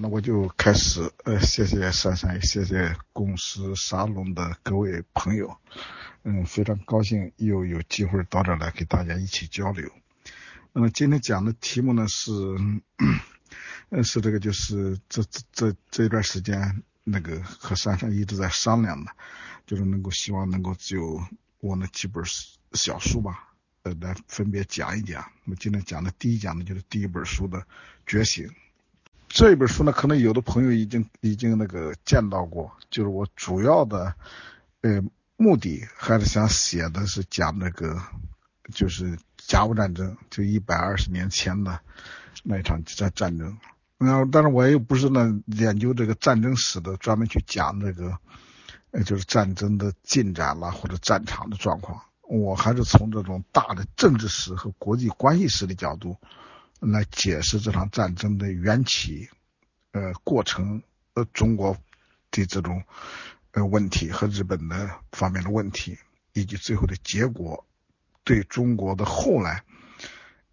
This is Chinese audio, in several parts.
那我就开始谢谢珊珊，也谢谢公司沙龙的各位朋友，非常高兴又有机会到这来给大家一起交流。那么今天讲的题目呢是这个，就是这段时间那个和珊珊一直在商量的，就是希望能够就我那几本小书吧，来分别讲一讲。那么今天讲的第一讲呢，就是第一本书的《觉醒》。这本书呢，可能有的朋友已经那个见到过，就是我主要的目的还是想写的是讲那个就是甲午战争，就120年前的那一场战争。然后，但是我又不是呢研究这个战争史的，专门去讲那个就是战争的进展啦，或者战场的状况。我还是从这种大的政治史和国际关系史的角度来解释这场战争的缘起、过程、中国的这种问题和日本的方面的问题，以及最后的结果对中国的后来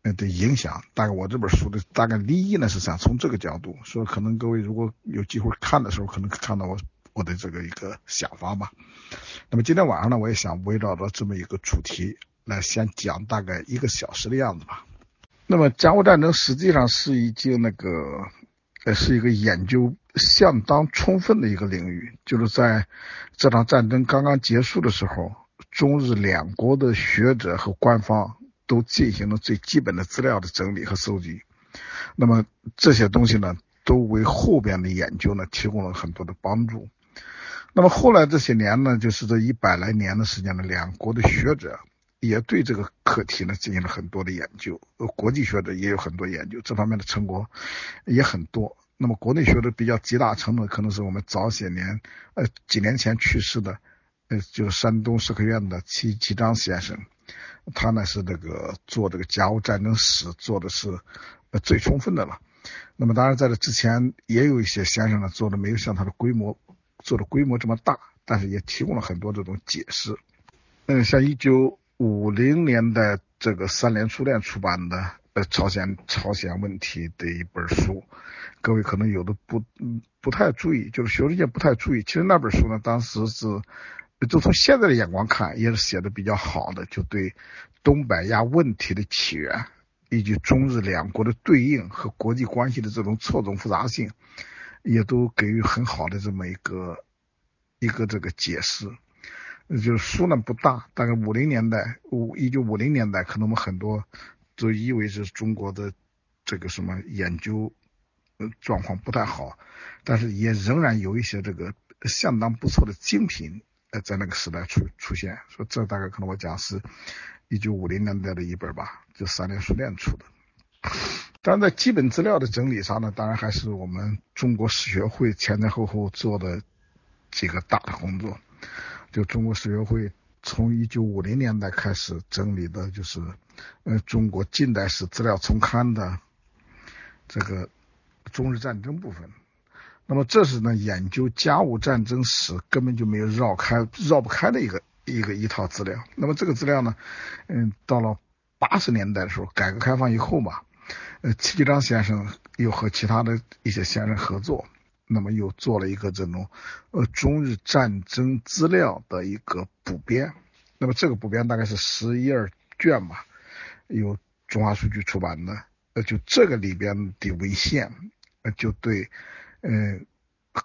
的影响。大概我这本书的大概立意呢是想从这个角度说，可能各位如果有机会看的时候，可能看到我的这个一个想法吧。那么今天晚上呢，我也想围绕着这么一个主题来先讲大概1个小时的样子吧。那么甲午战争实际上是是一个研究相当充分的一个领域。就是在这场战争刚刚结束的时候，中日两国的学者和官方都进行了最基本的资料的整理和搜集。那么这些东西呢，都为后边的研究呢提供了很多的帮助。那么后来这些年呢，就是这100来年的时间呢，两国的学者也对这个课题呢进行了很多的研究，国际学者也有很多研究，这方面的成果也很多。那么国内学者比较极大程度可能是我们早些年几年前去世的就是山东社科院的戚继章先生，他呢是这个做这个甲午战争史做的是最充分的了。那么当然在这之前也有一些先生呢做的没有像他的规模这么大，但是也提供了很多这种解释。像1950年代这个三联书店出版的朝鲜问题的一本书，各位可能有的不太注意，就是学术界不太注意。其实那本书呢，当时是就从现在的眼光看也是写的比较好的，就对东北亚问题的起源以及中日两国的对应和国际关系的这种错综复杂性也都给予很好的这么一个这个解释。就是书呢不大，大概1950年代可能我们很多都以为是中国的这个什么研究状况不太好，但是也仍然有一些这个相当不错的精品在那个时代出现。说这大概可能我讲是1950年代的一本吧，就三联书店出的。当然在基本资料的整理上呢，当然还是我们中国史学会前后做的几个大的工作。就中国史学会从1950年代开始整理的，就是中国近代史资料丛刊的这个中日战争部分。那么这是呢研究甲午战争史根本就没有绕不开的一套资料。那么这个资料呢，到了80年代的时候，改革开放以后吧，戚继章先生又和其他的一些先生合作。那么又做了一个这种中日战争资料的一个补编。那么这个补编大概是11-12卷吧，由中华书局出版的。就这个里边的文献就对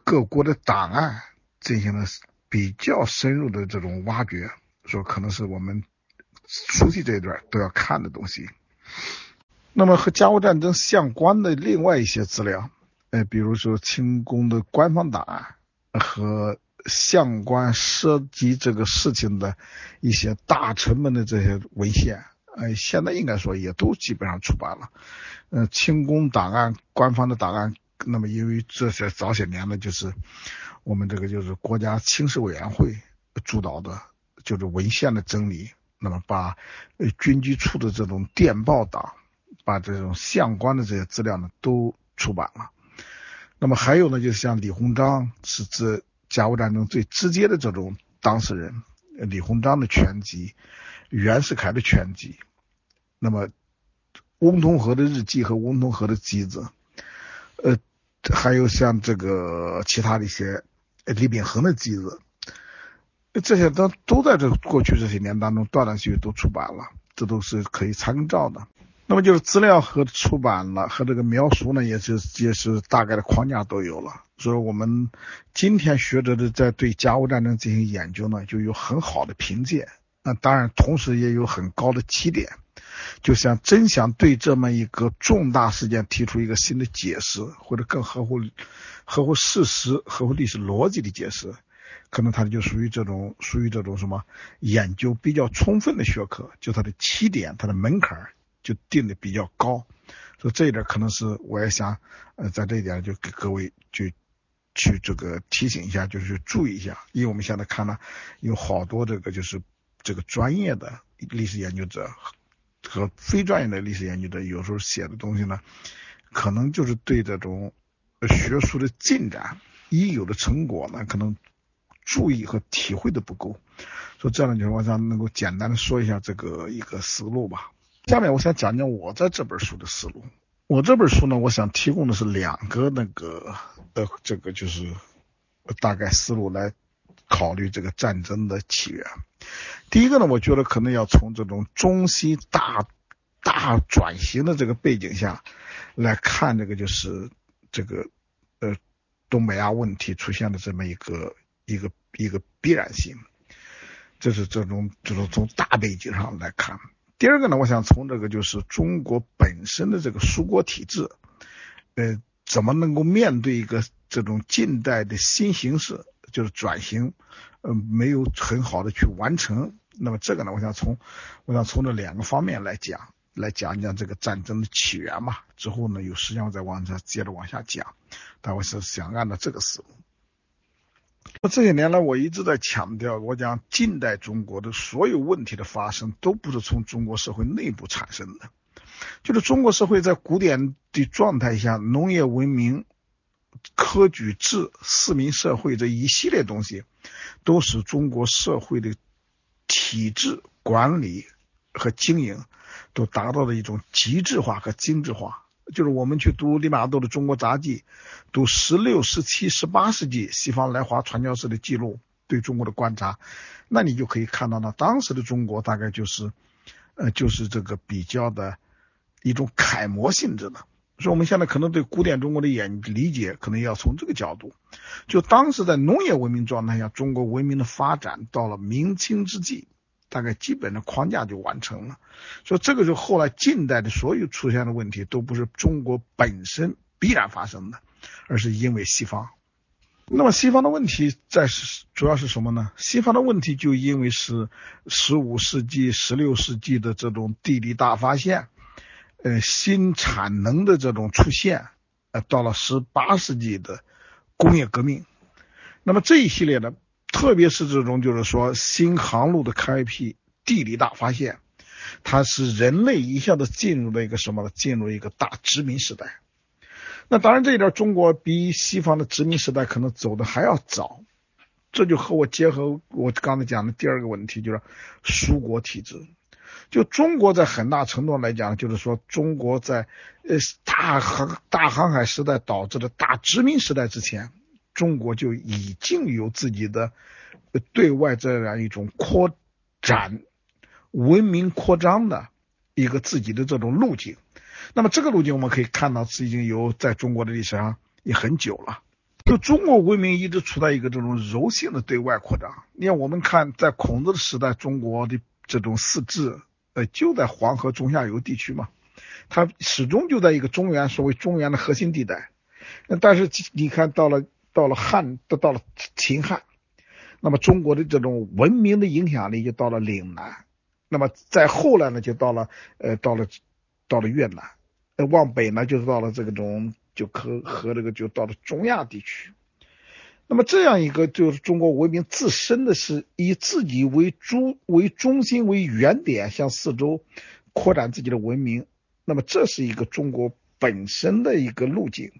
各国的档案进行了比较深入的这种挖掘，说可能是我们熟悉这一段都要看的东西。那么和甲午战争相关的另外一些资料，比如说清宫的官方档案和相关涉及这个事情的一些大臣们的这些文献，现在应该说也都基本上出版了。清宫档案、官方的档案，那么因为这些早些年呢，就是我们这个就是国家清史委员会主导的，就是文献的整理，那么把军机处的这种电报档，把这种相关的这些资料呢都出版了。那么还有呢，就是像李鸿章是这甲午战争最直接的这种当事人，李鸿章的全集、袁世凯的全集，那么翁同龢的日记和翁同龢的集子，还有像这个其他的一些李秉衡的机子，这些都在这过去这些年当中断断续续都出版了，这都是可以参照的。那么就是资料和出版了和这个描述呢，也是大概的框架都有了，所以我们今天学者的在对甲午战争进行研究呢，就有很好的凭借，那当然同时也有很高的起点，就想真想对这么一个重大事件提出一个新的解释，或者更合乎事实、合乎历史逻辑的解释，可能它就属于这种什么研究比较充分的学科，就它的起点、它的门槛就定的比较高，所以这一点可能是我也想，在这一点就给各位就去这个提醒一下，就是注意一下，因为我们现在看呢，有好多这个就是这个专业的历史研究者和非专业的历史研究者，有时候写的东西呢，可能就是对这种学术的进展、已有的成果呢，可能注意和体会的不够，所以这样的情况下能够简单的说一下这个一个思路吧。下面我想讲讲我在这本书的思路。我这本书呢，我想提供的是两个那个这个就是大概思路来考虑这个战争的起源。第一个呢，我觉得可能要从这种中西大转型的这个背景下来看，这个就是这个东北亚问题出现的这么一个必然性，这是这种从大背景上来看。第二个呢，我想从这个就是中国本身的这个属国体制，怎么能够面对一个这种近代的新形势，就是转型，没有很好的去完成。那么这个呢，我想从这两个方面来讲一讲这个战争的起源嘛。之后呢，有时间我再接着往下讲，但我是想按照这个思路。这些年来我一直在强调，我讲近代中国的所有问题的发生都不是从中国社会内部产生的，就是中国社会在古典的状态下，农业文明、科举制、市民社会这一系列东西都使中国社会的体制管理和经营都达到了一种极致化和精致化。就是我们去读利玛窦的《中国杂记》，读16、17、18世纪西方来华传教士的记录对中国的观察，那你就可以看到呢，当时的中国大概就是这个比较的一种楷模性质的。所以我们现在可能对古典中国的理解可能要从这个角度，就当时在农业文明状态下，中国文明的发展到了明清之际，大概基本的框架就完成了。所以这个就后来近代的所有出现的问题都不是中国本身必然发生的，而是因为西方。那么西方的问题主要是什么呢？西方的问题就因为是15世纪16世纪的这种地理大发现，新产能的这种出现，到了18世纪的工业革命。那么这一系列的，特别是这种就是说新航路的开辟、地理大发现，它使人类一下子进入一个大殖民时代。那当然这一点中国比西方的殖民时代可能走的还要早，这就和我结合我刚才讲的第二个问题，就是属国体制。就中国在很大程度来讲，就是说中国在大航海时代导致的大殖民时代之前，中国就已经有自己的对外这样一种扩展、文明扩张的一个自己的这种路径。那么这个路径我们可以看到是已经有在中国的历史上也很久了。就中国文明一直处在一个这种柔性的对外扩张。你看我们看在孔子的时代，中国的这种四治就在黄河中下游地区嘛，它始终就在一个中原，所谓中原的核心地带。但是你看到了汉，到了秦汉，那么中国的这种文明的影响力就到了岭南，那么再后来呢，就到了越南，往北呢就到了这种就和这个就到了中亚地区。那么这样一个就是中国文明自身的是以自己为中心为原点，向四周扩展自己的文明，那么这是一个中国本身的一个路径。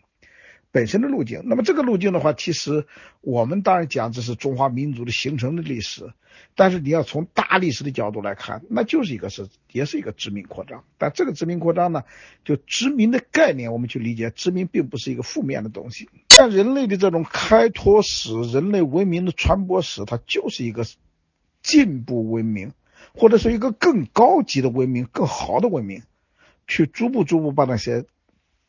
本身的路径。那么这个路径的话，其实我们当然讲这是中华民族的形成的历史，但是你要从大历史的角度来看，那就是一个是也是一个殖民扩张。但这个殖民扩张呢，就殖民的概念我们去理解，殖民并不是一个负面的东西。但人类的这种开拓史、人类文明的传播史，它就是一个进步文明，或者是一个更高级的文明、更好的文明，去逐步把那些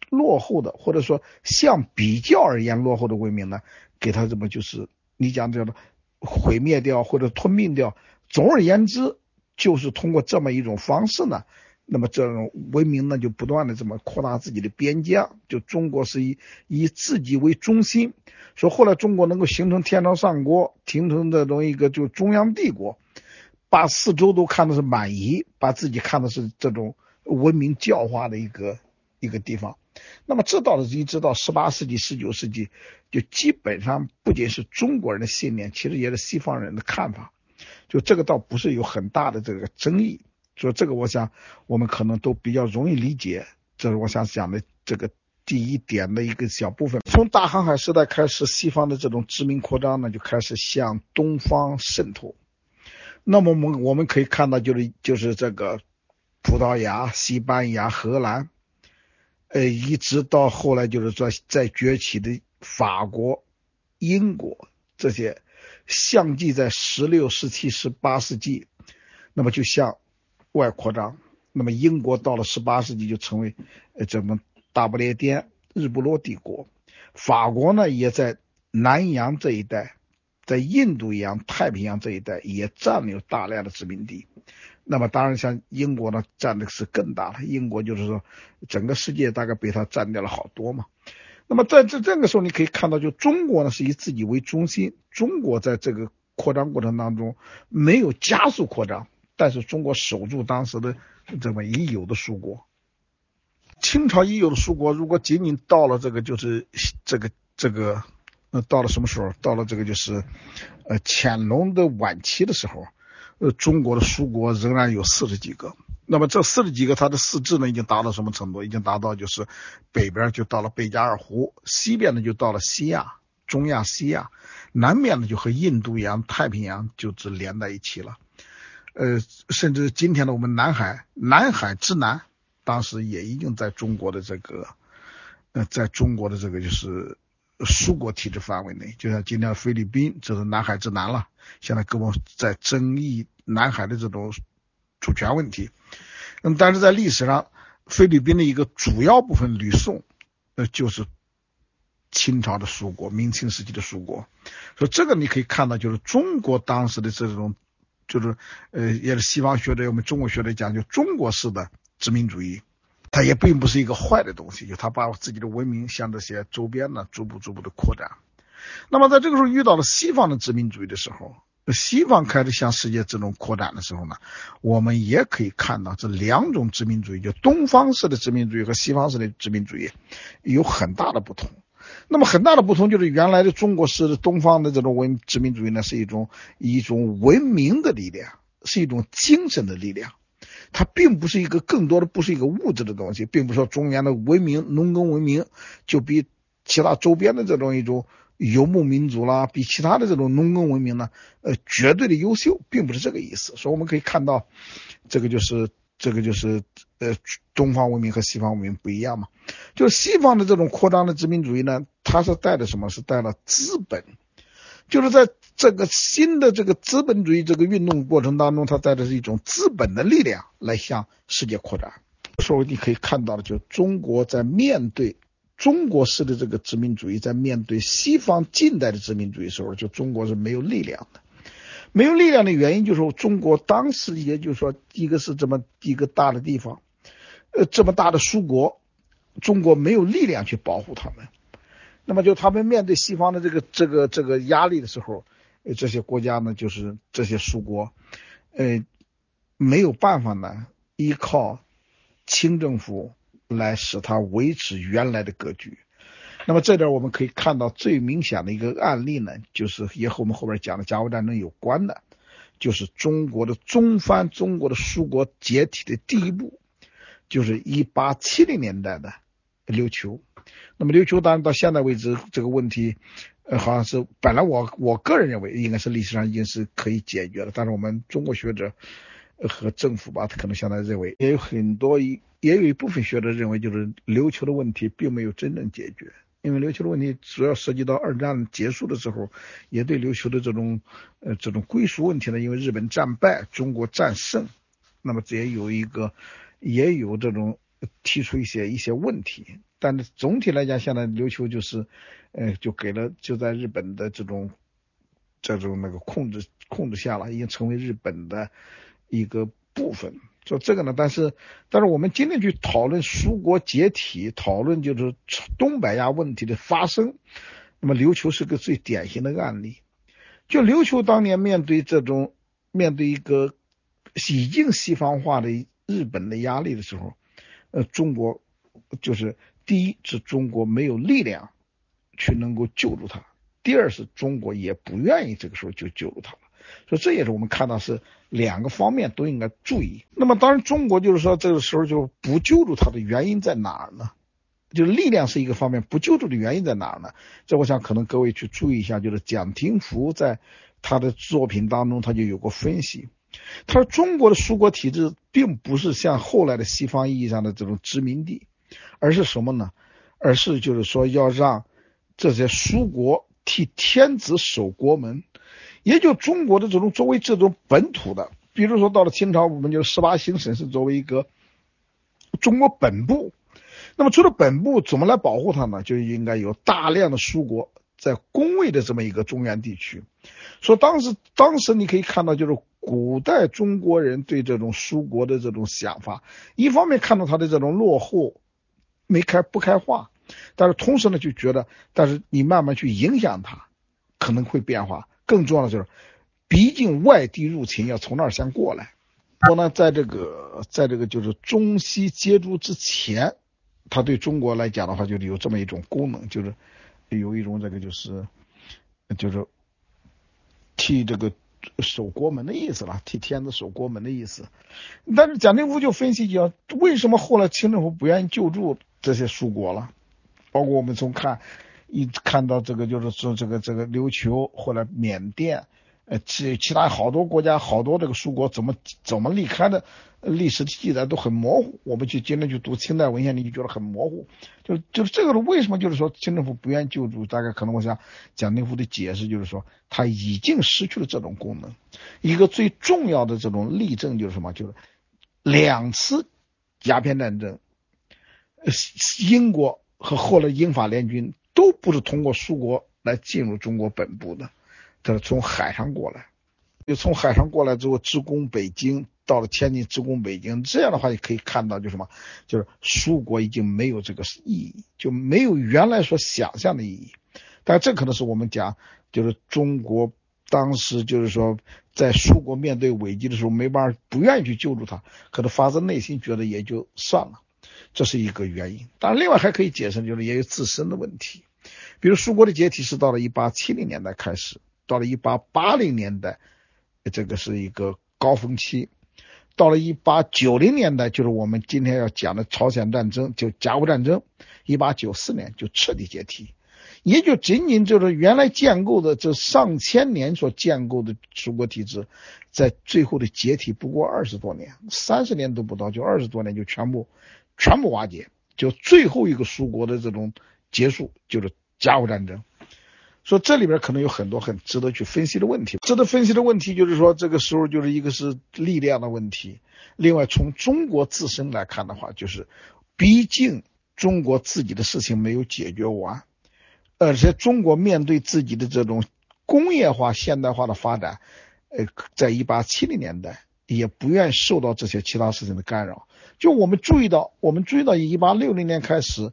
落后的，或者说像比较而言落后的文明呢，给它这么就是你讲这样的毁灭掉或者吞并掉。总而言之，就是通过这么一种方式呢，那么这种文明呢就不断的这么扩大自己的边疆。就中国是以自己为中心，所以后来中国能够形成天朝上国，形成这种一个就中央帝国，把四周都看的是蛮夷，把自己看的是这种文明教化的一个地方。那么这到了一直到18世纪19世纪，就基本上不仅是中国人的信念，其实也是西方人的看法，就这个倒不是有很大的这个争议。所以这个我想我们可能都比较容易理解，这是我想讲的这个第一点的一个小部分。从大航海时代开始，西方的这种殖民扩张呢就开始向东方渗透。那么我们可以看到，就是这个葡萄牙、西班牙、荷兰，一直到后来就是说在崛起的法国、英国，这些相继在16、17、18世纪那么就向外扩张。那么英国到了18世纪就成为整个大不列颠日不落帝国，法国呢也在南洋这一带，在印度洋、太平洋这一带也占有大量的殖民地。那么当然像英国呢占的是更大了，英国就是说整个世界大概被它占掉了好多嘛。那么在这个时候你可以看到，就中国呢是以自己为中心，中国在这个扩张过程当中没有加速扩张，但是中国守住当时的这么已有的属国。清朝已有的属国如果仅仅到了这个就是这个到了什么时候？到了这个就是乾隆的晚期的时候，中国的属国仍然有40几个。那么这40几个，它的市制呢已经达到什么程度？已经达到就是北边就到了贝加尔湖，西边呢就到了西亚、中亚、西亚，南边呢就和印度洋、太平洋就是连在一起了。甚至今天的我们南海之南，当时也已经在中国的这个就是属国体制范围内，就像今天菲律宾，这是南海之南了。现在各国在争议南海的这种主权问题。那么但是在历史上，菲律宾的一个主要部分吕宋就是清朝的属国，明清时期的属国。所以这个你可以看到，就是中国当时的这种就是也是西方学者我们中国学者讲究中国式的殖民主义，它也并不是一个坏的东西，就它把自己的文明向这些周边呢逐步的扩展。那么在这个时候遇到了西方的殖民主义的时候，西方开始向世界这种扩展的时候呢，我们也可以看到这两种殖民主义，就东方式的殖民主义和西方式的殖民主义有很大的不同。那么很大的不同就是原来的中国式的东方的这种殖民主义呢，是一种文明的力量，是一种精神的力量，它并不是一个更多的不是一个物质的东西，并不是说中原的文明、农耕文明就比其他周边的这种一种游牧民族啦，比其他的这种农耕文明呢，绝对的优秀，并不是这个意思。所以我们可以看到，这个就是东方文明和西方文明不一样嘛。就是西方的这种扩张的殖民主义呢，它是带着什么？是带了资本。就是在这个新的这个资本主义这个运动过程当中，它带着是一种资本的力量来向世界扩展。所以你可以看到的，就是中国在面对中国式的这个殖民主义，在面对西方近代的殖民主义时候，就中国是没有力量的。没有力量的原因就是中国当时也就是说，一个是这么一个大的地方，这么大的属国，中国没有力量去保护他们。那么就他们面对西方的这个压力的时候，这些国家呢，就是这些属国，没有办法呢依靠清政府来使它维持原来的格局。那么这点我们可以看到最明显的一个案例呢，就是也和我们后边讲的甲午战争有关的，就是中国的中藩、中国的属国解体的第一步，就是1870年代的琉球。那么琉球当然到现在为止这个问题好像是本来我个人认为应该是历史上已经是可以解决了，但是我们中国学者和政府吧，他可能现在认为也有很多也有一部分学者认为就是琉球的问题并没有真正解决，因为琉球的问题主要涉及到二战结束的时候，也对琉球的这种归属问题呢，因为日本战败，中国战胜，那么这也有这种提出一些问题，但是总体来讲，现在琉球就是就在日本的这种那个控制下了，已经成为日本的一个部分。说这个呢，但是我们今天去讨论苏国解体，讨论就是东北亚问题的发生，那么琉球是个最典型的案例。就琉球当年面对一个已经西方化的日本的压力的时候，中国就是第一是中国没有力量去能够救助他，第二是中国也不愿意这个时候就救助他了。所以这也是我们看到是两个方面都应该注意。那么当然中国就是说这个时候就不救助他的原因在哪儿呢？就是力量是一个方面，不救助的原因在哪儿呢？这我想可能各位去注意一下，就是蒋廷福在他的作品当中他就有过分析，他说中国的苏国体制并不是像后来的西方意义上的这种殖民地，而是什么呢？而是就是说要让这些苏国替天子守国门，也就中国的这种作为这种本土的，比如说到了清朝，我们就18行省是作为一个中国本部，那么除了本部怎么来保护它呢？就应该有大量的苏国在公卫的这么一个中原地区。所以当时你可以看到，就是古代中国人对这种苏国的这种想法，一方面看到它的这种落后不开化，但是同时呢就觉得，但是你慢慢去影响它可能会变化。更重要的就是毕竟外地入侵要从那儿先过来。我呢在这个就是中西接触之前，它对中国来讲的话就有这么一种功能，就是有一种这个就是替这个守国门的意思了，替天子守国门的意思。但是蒋廷福就分析讲，为什么后来清政府不愿意救助这些苏国了？包括我们从看到这个就是说这个琉球后来缅甸，其他好多国家好多这个苏国怎么离开的历史记载都很模糊，我们去今天去读清代文献你就觉得很模糊，就是这个为什么就是说清政府不愿救助，大概可能我想蒋廷福的解释就是说他已经失去了这种功能。一个最重要的这种例证就是什么？就是两次鸦片战争，英国和后来英法联军都不是通过苏国来进入中国本部的，它是从海上过来，就从海上过来之后直攻北京，到了天津直攻北京。这样的话也可以看到，就是什么？就是苏国已经没有这个意义，就没有原来所想象的意义。但这可能是我们讲就是中国当时就是说在苏国面对危机的时候没办法不愿意去救助他，可能发自内心觉得也就算了，这是一个原因。当然另外还可以解释就是也有自身的问题，比如苏国的解体是到了1870年代开始，到了1880年代这个是一个高峰期，到了1890年代就是我们今天要讲的朝鲜战争，就甲午战争，1894年就彻底解体。也就仅仅就是原来建构的这上千年所建构的苏国体制，在最后的解体不过20多年，30年都不到，就20多年就全部瓦解。就最后一个苏国的这种结束就是甲午战争。所以这里边可能有很多很值得去分析的问题。值得分析的问题就是说，这个时候就是一个是力量的问题，另外从中国自身来看的话，就是毕竟中国自己的事情没有解决完，而且中国面对自己的这种工业化现代化的发展，在1870年代也不愿受到这些其他事情的干扰。就我们注意到1860年开始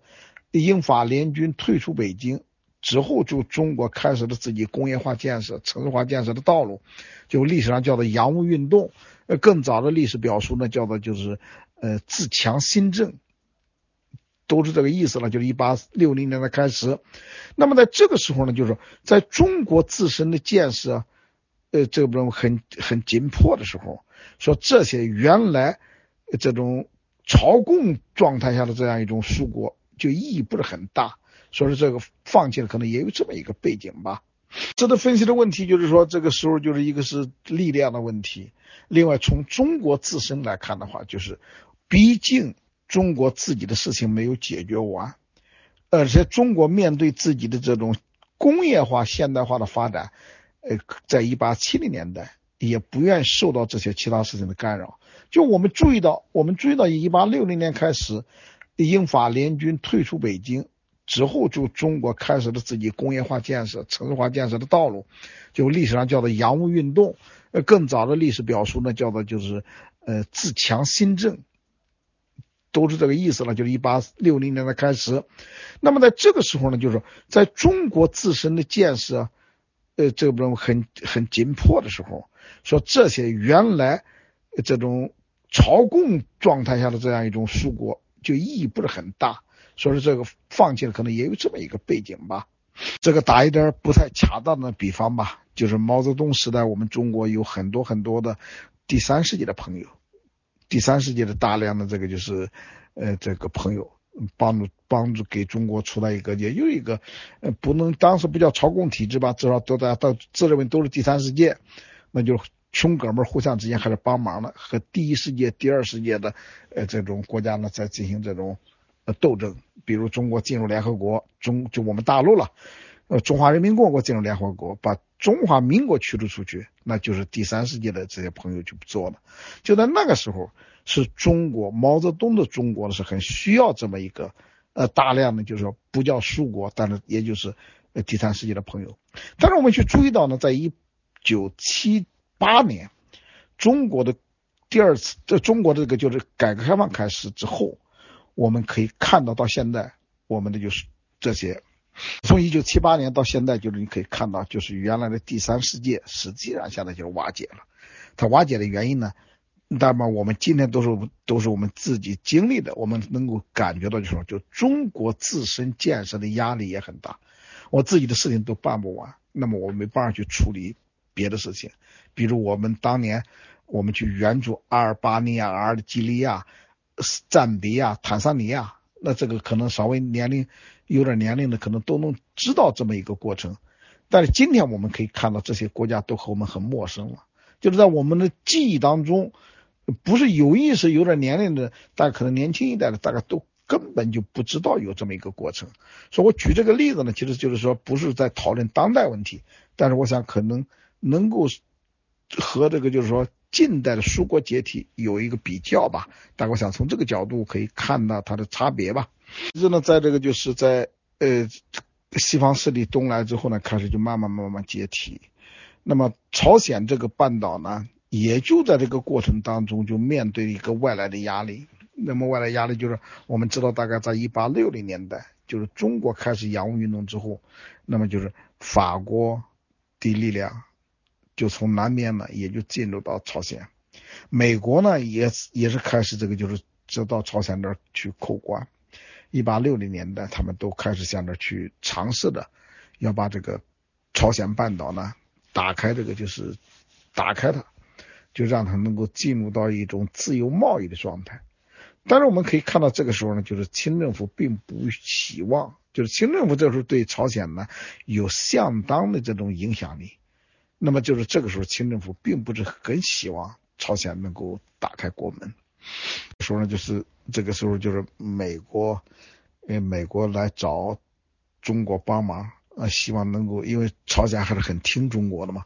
英法联军退出北京之后，就中国开始了自己工业化建设城市化建设的道路，就历史上叫做洋务运动，更早的历史表述呢叫做就是自强新政，都是这个意思了，就是1860年代开始。那么在这个时候呢，就是在中国自身的建设这种很紧迫的时候，说这些原来这种朝贡状态下的这样一种苏国就意义不是很大，所以这个放弃了可能也有这么一个背景吧。值得分析的问题就是说，这个时候就是一个是力量的问题，另外从中国自身来看的话，就是毕竟中国自己的事情没有解决完，而且中国面对自己的这种工业化现代化的发展，在1870年代也不愿受到这些其他事情的干扰。就我们注意到1860年开始，英法联军退出北京之后，就中国开始了自己工业化建设、城市化建设的道路，就历史上叫做洋务运动。更早的历史表述呢，叫做就是自强新政，都是这个意思了，就是1860年的开始。那么在这个时候呢，就是在中国自身的建设这种很紧迫的时候，说这些原来这种朝贡状态下的这样一种属国，就意义不是很大。所以这个放弃了可能也有这么一个背景吧。这个打一点不太恰当的比方吧，就是毛泽东时代我们中国有很多很多的第三世界的朋友，第三世界的大量的这个就是这个朋友帮助给中国出来一个也有一个不能当时不叫朝贡体制吧，至少都大家都自认为都是第三世界，那就兄哥们互相之间还是帮忙了，和第一世界第二世界的这种国家呢在进行这种斗争。比如中国进入联合国，就我们大陆了，中华人民共和国进入联合国，把中华民国驱逐出去，那就是第三世界的这些朋友就不做了。就在那个时候，是中国毛泽东的中国是很需要这么一个大量的就是说不叫属国，但是也就是第三世界的朋友。但是我们去注意到呢，在1978年，中国的这个就是改革开放开始之后，我们可以看到现在我们的就是这些，从1978年到现在，就是你可以看到就是原来的第三世界实际上现在就是瓦解了。它瓦解的原因呢，那么我们今天都是我们自己经历的，我们能够感觉到就是说，就中国自身建设的压力也很大，我自己的事情都办不完，那么我没办法去处理别的事情。比如我们当年我们去援助阿尔巴尼亚、阿尔及利亚、赞比亚、坦桑尼亚，那这个可能稍微有点年龄的可能都能知道这么一个过程。但是今天我们可以看到这些国家都和我们很陌生了，就是在我们的记忆当中，不是有意识有点年龄的，但可能年轻一代的大概都根本就不知道有这么一个过程。所以我举这个例子呢，其实就是说不是在讨论当代问题，但是我想可能能够和这个就是说近代的属国解体有一个比较吧，但我想从这个角度可以看到它的差别吧。其实呢，在这个就是在西方势力东来之后呢，开始就慢慢解体。那么朝鲜这个半岛呢，也就在这个过程当中就面对一个外来的压力。那么外来压力就是我们知道，大概在1860年代，就是中国开始洋务运动之后，那么就是法国的力量就从南边呢也就进入到朝鲜，美国呢也是开始这个就是直到朝鲜那儿去扣关。1860年代他们都开始向那儿去尝试的要把这个朝鲜半岛呢打开它，就让它能够进入到一种自由贸易的状态。但是我们可以看到这个时候呢，就是清政府并不希望，就是清政府这时候对朝鲜呢有相当的这种影响力，那么就是这个时候清政府并不是很希望朝鲜能够打开国门。说呢，就是这个时候就是美国来找中国帮忙希望能够，因为朝鲜还是很听中国的嘛，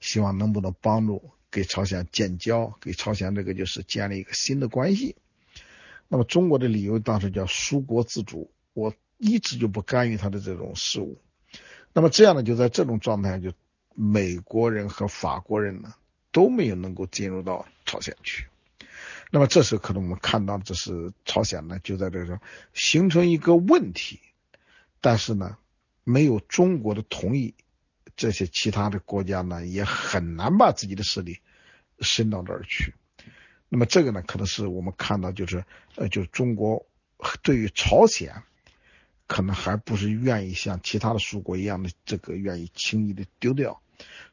希望能不能帮助给朝鲜建交，给朝鲜这个就是建立一个新的关系。那么中国的理由当时叫属国自主，我一直就不干预他的这种事务。那么这样呢，就在这种状态就美国人和法国人呢都没有能够进入到朝鲜去。那么这时可能我们看到这是朝鲜呢就在这个时候形成一个问题，但是呢没有中国的同意，这些其他的国家呢也很难把自己的势力伸到这儿去。那么这个呢可能是我们看到就是就是中国对于朝鲜可能还不是愿意像其他的属国一样的这个愿意轻易的丢掉，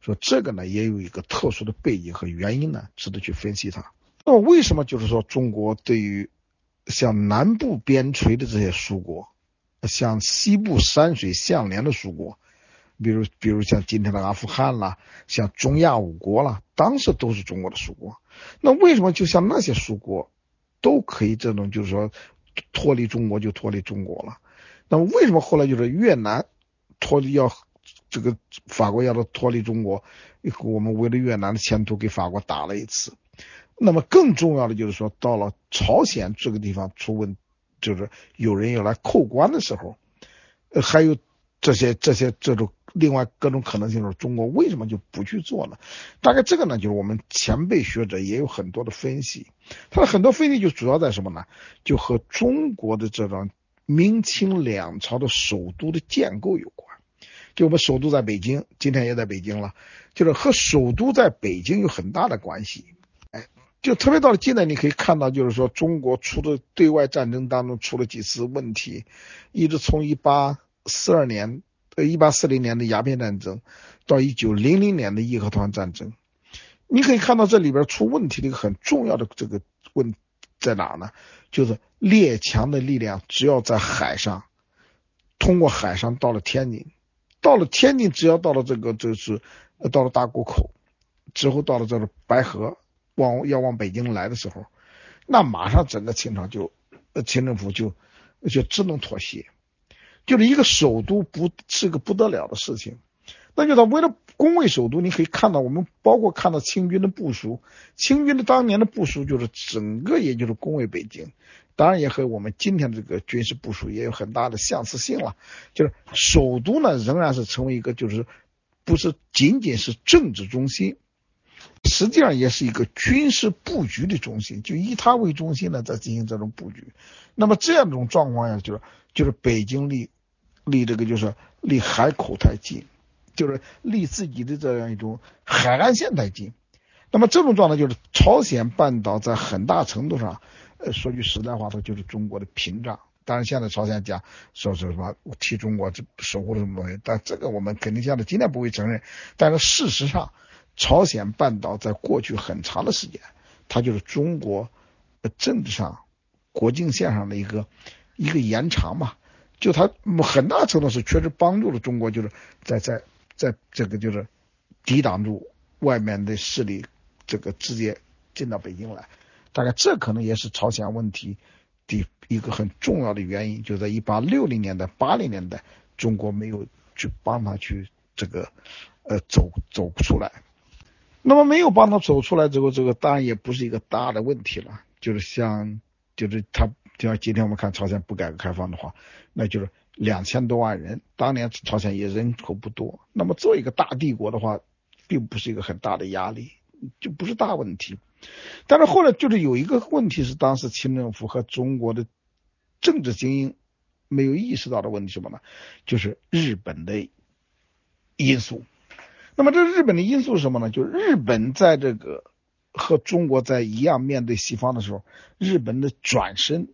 说这个呢也有一个特殊的背景和原因呢，值得去分析它。那么为什么就是说中国对于像南部边陲的这些属国像西部山水相连的属国，比如像今天的阿富汗啦，像中亚五国啦，当时都是中国的属国。那为什么就像那些属国都可以这种就是说脱离中国就脱离中国了？那么为什么后来就是越南脱离要这个法国要脱离中国，我们为了越南的前途给法国打了一次？那么更重要的就是说，到了朝鲜这个地方出问，就是有人要来扣关的时候，还有这种另外各种可能性的时候，中国为什么就不去做呢？大概这个呢，就是我们前辈学者也有很多的分析，他的很多分析就主要在什么呢？就和中国的这种明清两朝的首都的建构有关。就我们首都在北京，今天也在北京了，就是和首都在北京有很大的关系。就特别到了近代，你可以看到，就是说中国出的对外战争当中出了几次问题，一直从1840年的鸦片战争到1900年的义和团战争，你可以看到这里边出问题的一个很重要的这个问题在哪呢？就是列强的力量只要在海上，通过海上到了天津，只要到了这个就是到了大沽口之后，到了这个白河要往北京来的时候，那马上整个清政府就只能妥协，就是一个首都不是个不得了的事情。那就他为了攻卫首都，你可以看到我们包括看到清军的部署，清军的当年的部署就是整个也就是攻卫北京，当然也和我们今天这个军事部署也有很大的相似性了。就是首都呢仍然是成为一个就是不是仅仅是政治中心，实际上也是一个军事布局的中心，就以它为中心呢在进行这种布局。那么这样一种状况下，就是北京离这个就是离海口太近，就是离自己的这样一种海岸线太近。那么这种状态就是朝鲜半岛在很大程度上说句实在话，它就是中国的屏障。当然现在朝鲜讲说是什么替中国守护了什么东西，但这个我们肯定现在今天不会承认，但是事实上朝鲜半岛在过去很长的时间，它就是中国政治上国境线上的一个延长嘛，就它很大程度是确实帮助了中国，就是在这个就是抵挡住外面的势力，这个直接进到北京来。大概这可能也是朝鲜问题的一个很重要的原因，就在1860年代、80年代，中国没有去帮他去这个走出来。那么没有帮他走出来之后，这个当然也不是一个大的问题了。就是他就像今天我们看朝鲜不改革开放的话，那就是2000多万人，当年朝鲜也人口不多，那么作为一个大帝国的话，并不是一个很大的压力，就不是大问题。但是后来就是有一个问题是当时清政府和中国的政治精英没有意识到的问题，什么呢？就是日本的因素。那么这日本的因素是什么呢？就日本在这个和中国在一样面对西方的时候，日本的转身，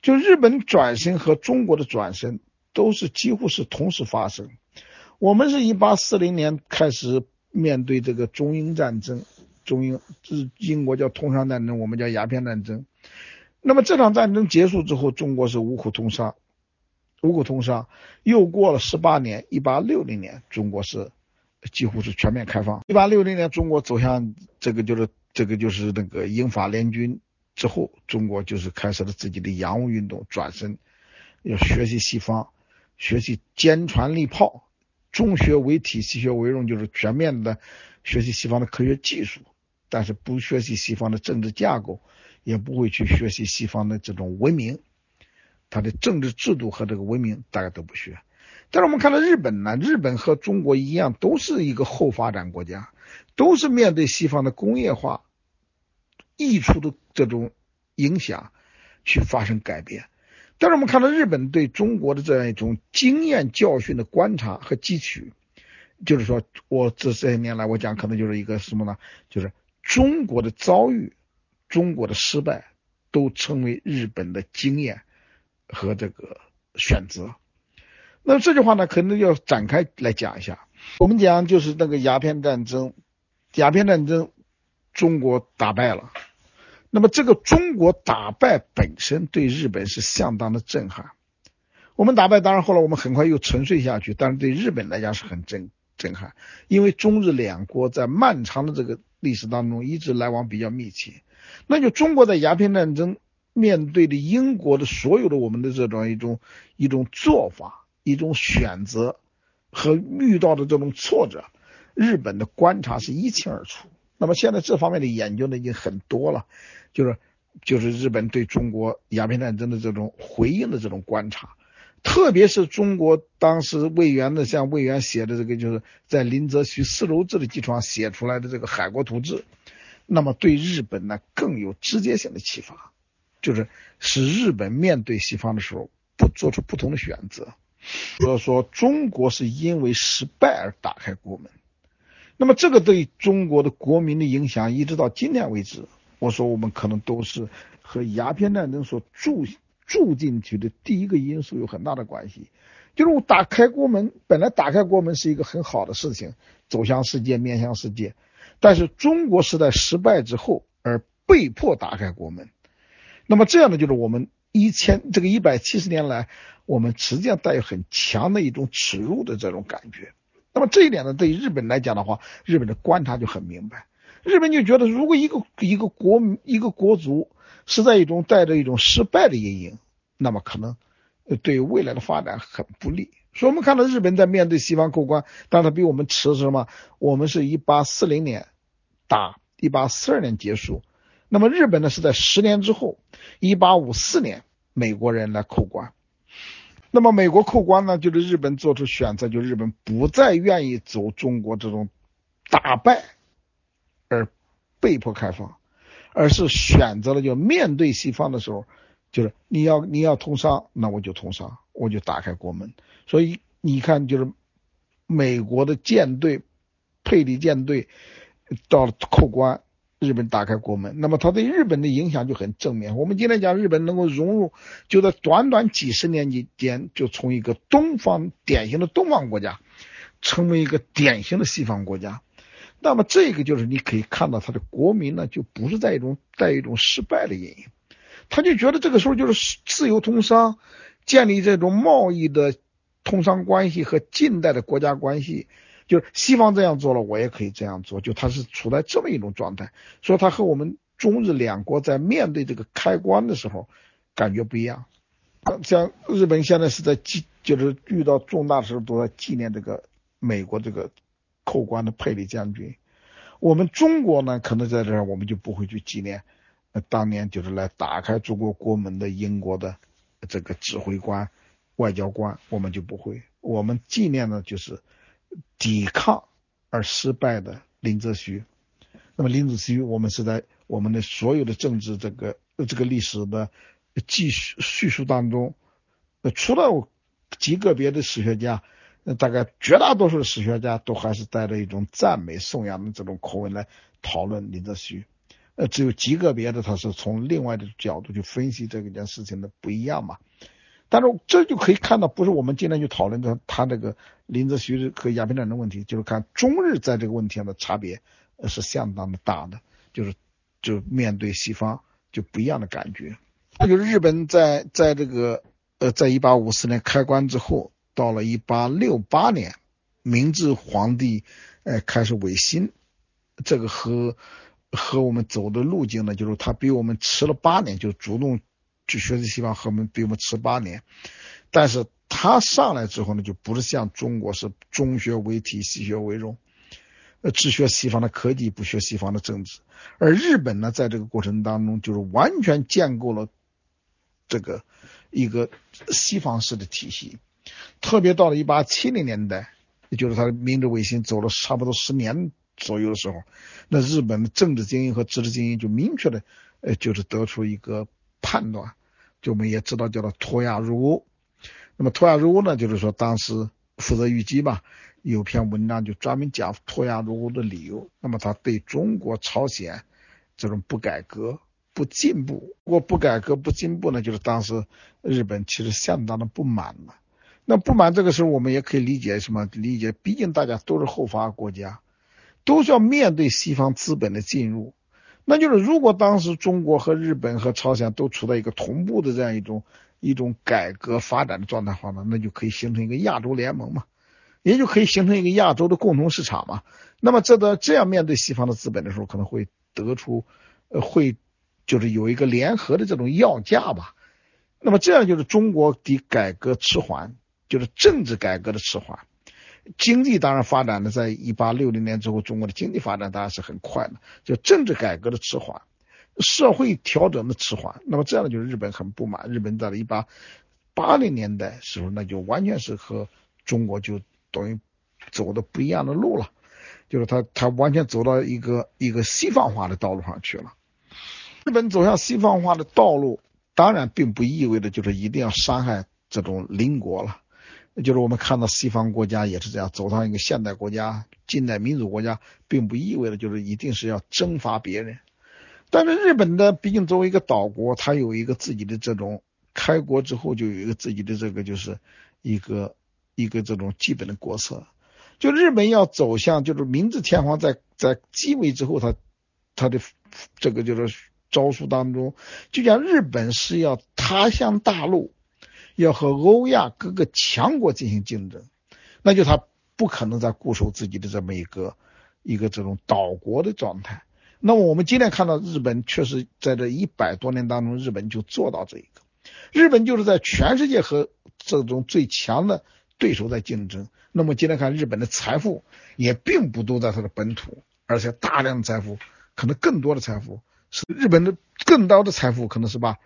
就日本转身和中国的转身都是几乎是同时发生。我们是1840年开始面对这个中英战争，英国叫通商战争，我们叫鸦片战争。那么这场战争结束之后，中国是五虎同商，又过了18年，1860年中国是几乎是全面开放。1860年，中国走向这个就是那个英法联军之后，中国就是开始了自己的洋务运动，转身要学习西方，学习坚船利炮，中学为体，西学为用，就是全面的学习西方的科学技术，但是不学习西方的政治架构，也不会去学习西方的这种文明，它的政治制度和这个文明大概都不学。但是我们看到日本呢，日本和中国一样，都是一个后发展国家，都是面对西方的工业化溢出的这种影响去发生改变。但是我们看到日本对中国的这样一种经验教训的观察和汲取，就是说我这些年来我讲可能就是一个什么呢？就是中国的遭遇，中国的失败，都成为日本的经验和这个选择。那这句话呢，可能要展开来讲一下。我们讲就是那个鸦片战争，中国打败了。那么这个中国打败本身对日本是相当的震撼。我们打败，当然后来我们很快又沉睡下去，但是对日本来讲是很震撼，因为中日两国在漫长的这个历史当中一直来往比较密切。那就中国在鸦片战争面对的英国的所有的我们的这种一种做法、一种选择和遇到的这种挫折，日本的观察是一清二楚。那么现在这方面的研究呢已经很多了，就是日本对中国鸦片战争的这种回应的这种观察，特别是中国当时魏源的，像魏源写的这个就是在林则徐丝绸志的基础上写出来的这个海国图志，那么对日本呢更有直接性的启发，就是使日本面对西方的时候不做出不同的选择。所以说中国是因为失败而打开国门，那么这个对中国的国民的影响一直到今天为止，我说我们可能都是和鸦片战争所住进去的第一个因素有很大的关系。就是我打开国门，本来打开国门是一个很好的事情，走向世界，面向世界，但是中国是在失败之后而被迫打开国门。那么这样的就是我们170年来我们实际上带有很强的一种耻辱的这种感觉。那么这一点呢，对于日本来讲的话，日本的观察就很明白，日本就觉得如果一个国族是在一种带着一种失败的阴影，那么可能对未来的发展很不利。所以我们看到日本在面对西方客观，当然比我们迟什么，我们是1840年打，1842年结束，那么日本呢是在10年之后，1854年美国人来扣关。那么美国扣关呢，就是日本做出选择，就日本不再愿意走中国这种打败而被迫开放，而是选择了就面对西方的时候，就是你要通商，那我就通商，我就打开国门。所以你看，就是美国的舰队，佩里舰队到了扣关，日本打开国门，那么它对日本的影响就很正面。我们今天讲日本能够融入，就在短短几十年间，就从一个东方典型的东方国家，成为一个典型的西方国家。那么这个就是你可以看到他的国民呢就不是在带一种失败的阴影，他就觉得这个时候就是自由通商，建立这种贸易的通商关系和近代的国家关系，就是西方这样做了我也可以这样做，就他是处在这么一种状态。所以他和我们中日两国在面对这个开关的时候感觉不一样。像日本现在是在就是遇到重大的时候都在纪念这个美国这个扣关的佩里将军，我们中国呢可能在这儿我们就不会去纪念当年就是来打开中国国门的英国的这个指挥官、外交官，我们就不会，我们纪念呢就是抵抗而失败的林则徐。那么林则徐我们是在我们的所有的政治这个历史的叙述当中，除了极个别的史学家，大概绝大多数的史学家都还是带着一种赞美颂扬的这种口吻来讨论林则徐，只有极个别的他是从另外的角度去分析这件事情的不一样嘛。但是这就可以看到，不是我们今天去讨论的他这个林则徐和鸦片战争问题，就是看中日在这个问题上的差别是相当的大的，就面对西方就不一样的感觉。那就是日本在这个在1854年开关之后，到了1868年明治皇帝开始维新，这个和我们走的路径呢，就是他比我们迟了8年，就主动去学习西方，和我们比我们迟8年。但是他上来之后呢，就不是像中国是中学为体，西学为用，只学西方的科技，不学西方的政治。而日本呢在这个过程当中就是完全建构了这个一个西方式的体系，特别到了1870年代，也就是他的明治维新走了差不多10年左右的时候，那日本的政治精英和知识精英就明确的就是得出一个判断，就我们也知道叫做脱亚入欧。那么脱亚入欧呢，就是说当时福泽谕吉吧有篇文章就专门讲脱亚入欧的理由。那么他对中国、朝鲜这种不改革不进步，如果不改革不进步呢，就是当时日本其实相当的不满了。那不满这个时候我们也可以理解什么理解，毕竟大家都是后发国家，都是要面对西方资本的进入。那就是如果当时中国和日本和朝鲜都处在一个同步的这样一种一种改革发展的状态话呢，那就可以形成一个亚洲联盟嘛，也就可以形成一个亚洲的共同市场嘛。那么这样面对西方的资本的时候，可能会得出会就是有一个联合的这种要价吧。那么这样就是中国的改革迟缓，就是政治改革的迟缓。经济当然发展的在1860年之后，中国的经济发展当然是很快的，就政治改革的迟缓，社会调整的迟缓。那么这样就是日本很不满，日本在1880年代时候，那就完全是和中国就等于走的不一样的路了，就是他完全走到一个西方化的道路上去了。日本走向西方化的道路，当然并不意味着就是一定要伤害这种邻国了，就是我们看到西方国家也是这样走上一个现代国家、近代民主国家，并不意味着就是一定是要征伐别人。但是日本呢，毕竟作为一个岛国，它有一个自己的这种开国之后就有一个自己的这个就是一个这种基本的国策。就日本要走向就是明治天皇在继位之后，他的这个就是招数当中，就讲日本是要他向大陆，要和欧亚各个强国进行竞争，那就他不可能再固守自己的这么一个这种岛国的状态。那么我们今天看到日本确实在这100多年当中，日本就做到这一个，日本就是在全世界和这种最强的对手在竞争。那么今天看日本的财富也并不都在它的本土，而且大量的财富，可能更多的财富是日本的更高的财富可能是把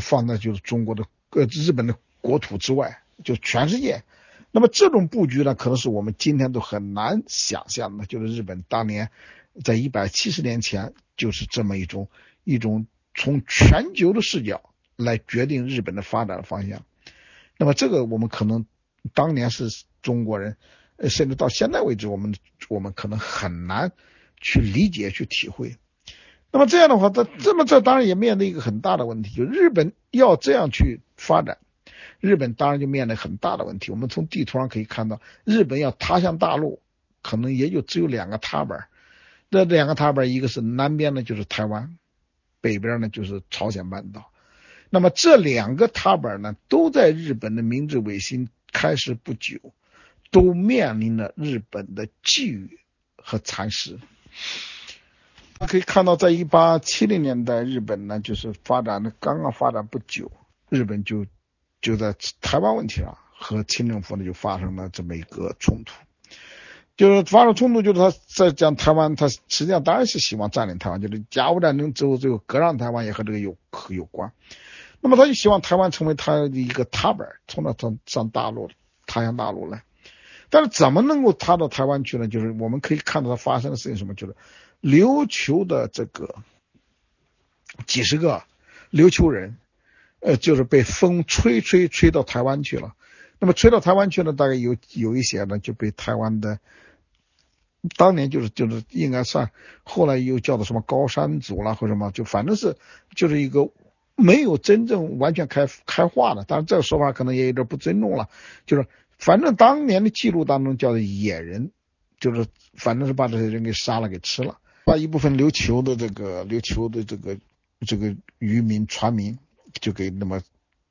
放在就是中国的日本的国土之外，就全世界。那么这种布局呢，可能是我们今天都很难想象的，就是日本当年在170年前就是这么一种从全球的视角来决定日本的发展的方向。那么这个我们可能当年是中国人甚至到现在为止我们可能很难去理解去体会。那么这样的话，这当然也面临一个很大的问题，就日本要这样去发展，日本当然就面临很大的问题。我们从地图上可以看到，日本要他向大陆可能也就只有两个踏板，这两个踏板一个是南边呢就是台湾，北边呢就是朝鲜半岛。那么这两个踏板呢，都在日本的明治维新开始不久都面临了日本的觊觎和蚕食。可以看到在1870年代日本呢就是刚刚发展不久，日本就在台湾问题上和清政府呢就发生了这么一个冲突。就是发生冲突，就是他在讲台湾，他实际上当然是希望占领台湾，就是甲午战争之后最后割让台湾也和这个有关。那么他就希望台湾成为他的一个踏板，从那上大陆，他向大陆来。但是怎么能够踏到台湾去呢？就是我们可以看到他发生的事情什么，就是琉球的这个几十个琉球人就是被风吹到台湾去了。那么吹到台湾去呢，大概有一些呢就被台湾的当年就是应该算后来又叫做什么高山族啦或什么，就反正是就是一个没有真正完全开化的，当然这个说法可能也有点不尊重了，就是反正当年的记录当中叫做野人，就是反正是把这些人给杀了给吃了，把一部分琉球的这个渔民船民就给那么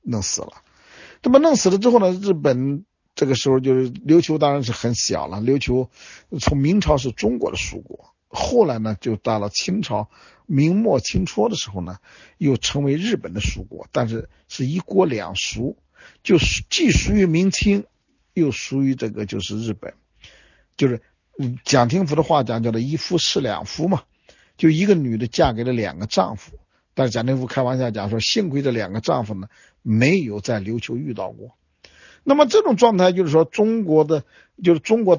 弄死了。那么弄死了之后呢，日本这个时候就是琉球当然是很小了，琉球从明朝是中国的属国，后来呢就到了清朝明末清初的时候呢又成为日本的属国，但是是一国两属，就既属于明清又属于这个就是日本，就是蒋廷福的话讲叫做一夫侍两夫嘛，就一个女的嫁给了两个丈夫。但是蒋廷福开玩笑讲说，幸亏这两个丈夫呢没有在琉球遇到过。那么这种状态就是说，中国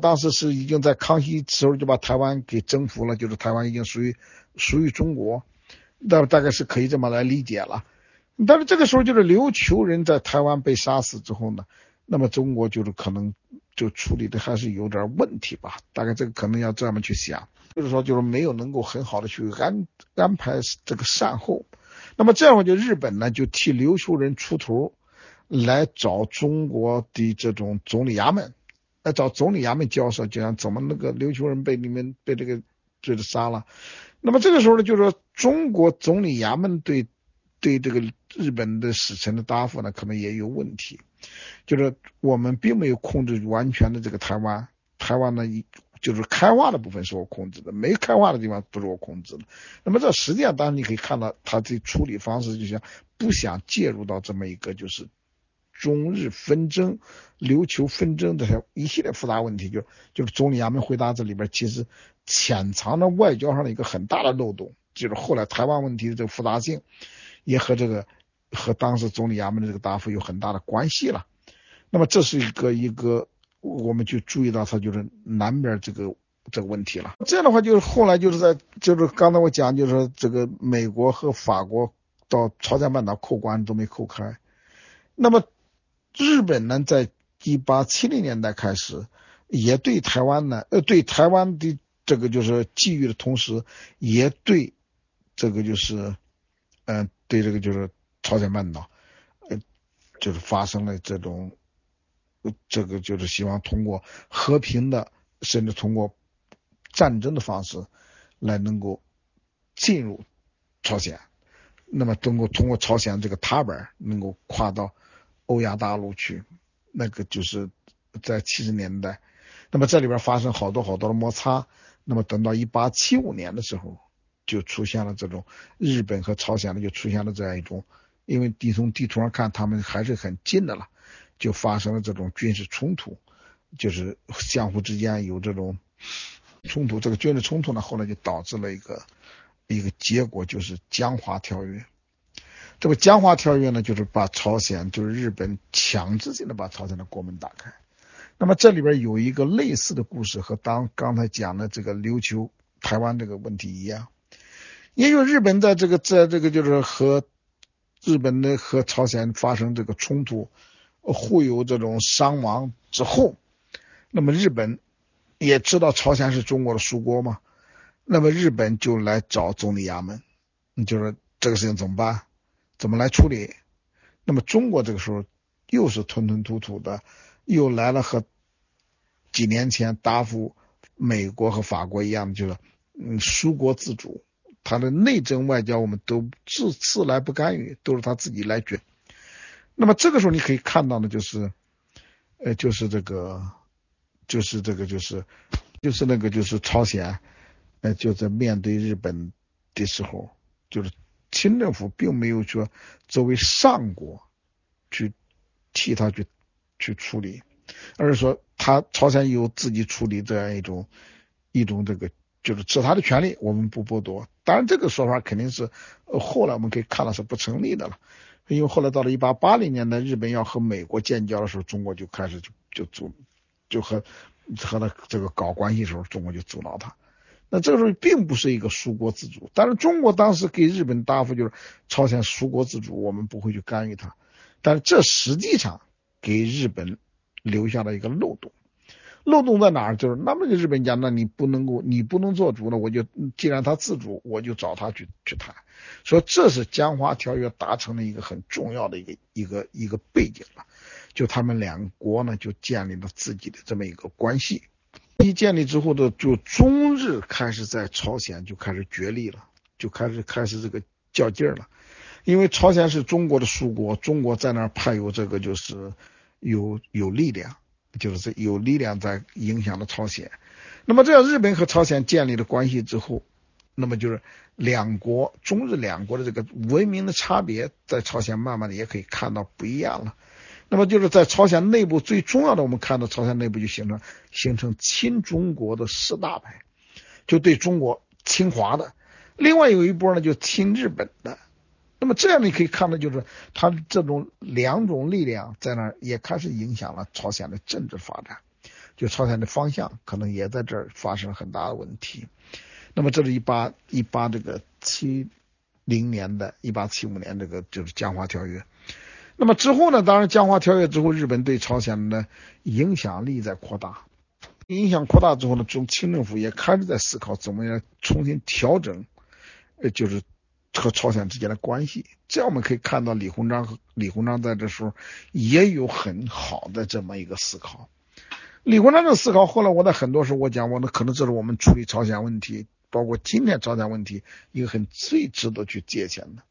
当时是已经在康熙时候就把台湾给征服了，就是台湾已经属于中国，大概是可以这么来理解了。但是这个时候就是琉球人在台湾被杀死之后呢，那么中国就是可能就处理的还是有点问题吧，大概这个可能要这么去想，就是说就是没有能够很好的去安排这个善后。那么这样就日本呢就替琉球人出头，来找中国的这种总理衙门，来找总理衙门交涉，就像怎么那个琉球人被这个罪杀了。那么这个时候呢就是说中国总理衙门对这个日本的使臣的答复呢，可能也有问题，就是我们并没有控制完全的这个台湾，台湾呢就是开化的部分是我控制的，没开化的地方不是我控制的。那么这实际上当然你可以看到他这处理方式就像不想介入到这么一个就是中日纷争、琉球纷争的一系列复杂问题，就是总理衙门回答这里边其实潜藏了外交上的一个很大的漏洞，就是后来台湾问题的这个复杂性也和这个和当时总理衙门的这个答复有很大的关系了。那么这是一个我们就注意到它就是南边这个问题了。这样的话就是后来就是在就是刚才我讲就是这个美国和法国到朝鲜半岛扣关都没扣开。那么日本呢，在1870年代开始，也对台湾呢，对台湾的这个就是觊觎的同时，也对这个就是，对这个就是朝鲜半岛，就是发生了这种，这个就是希望通过和平的，甚至通过战争的方式，来能够进入朝鲜，那么通过朝鲜这个塔本能够跨到欧亚大陆去，那个就是在70年代，那么这里边发生好多的摩擦，那么等到1875年的时候，就出现了这种日本和朝鲜呢就出现了这样一种，因为从地图上看他们还是很近的了，就发生了这种军事冲突，就是相互之间有这种冲突，这个军事冲突呢后来就导致了一个结果，就是江华条约。这个江华条约呢，就是把朝鲜，就是日本强制性的把朝鲜的国门打开。那么这里边有一个类似的故事，和刚才讲的这个琉球、台湾这个问题一样，也有日本在这个就是和日本的和朝鲜发生这个冲突，互有这种伤亡之后，那么日本也知道朝鲜是中国的属国嘛，那么日本就来找总理衙门，就是这个事情怎么办？怎么来处理？那么中国这个时候又是吞吞吐吐的，又来了和几年前答复美国和法国一样，就是属国自主，他的内政外交我们都自来不干预，都是他自己来决。那么这个时候你可以看到的就是，就是朝鲜，就在面对日本的时候，就是。清政府并没有说作为上国去替他去处理，而是说他朝鲜有自己处理这样一种这个就是是他的权利，我们不剥夺。当然这个说法肯定是后来我们可以看到是不成立的了，因为后来到了1880年代日本要和美国建交的时候，中国就开始就和他这个搞关系的时候，中国就阻挠他。那这个时候并不是一个属国自主，但是中国当时给日本答复就是朝鲜属国自主，我们不会去干预它，但是这实际上给日本留下了一个漏洞。漏洞在哪儿？就是那么日本讲，那你不能做主了，我就既然他自主，我就找他去谈。所以这是江华条约达成了一个很重要的一个背景了，就他们两国呢就建立了自己的这么一个关系。一建立之后的，就中日开始在朝鲜就开始角力了，就开始这个较劲了，因为朝鲜是中国的属国，中国在那儿派有这个就是有力量，就是有力量在影响了朝鲜。那么这样日本和朝鲜建立了关系之后，那么就是中日两国的这个文明的差别，在朝鲜慢慢的也可以看到不一样了。那么就是在朝鲜内部最重要的，我们看到朝鲜内部就形成亲中国的四大派，就对中国亲华的，另外有一波呢就亲日本的。那么这样你可以看到，就是他这种两种力量在那儿也开始影响了朝鲜的政治发展，就朝鲜的方向可能也在这儿发生了很大的问题。那么这是1875年这个就是江华条约。那么之后呢，当然江华条约之后，日本对朝鲜的影响力在扩大，之后呢，清政府也开始在思考怎么样重新调整就是和朝鲜之间的关系。这样我们可以看到李鸿章在这时候也有很好的这么一个思考。李鸿章的思考后来我在很多时候我讲过，那可能这是我们处理朝鲜问题，包括今天朝鲜问题一个最值得去借鉴的。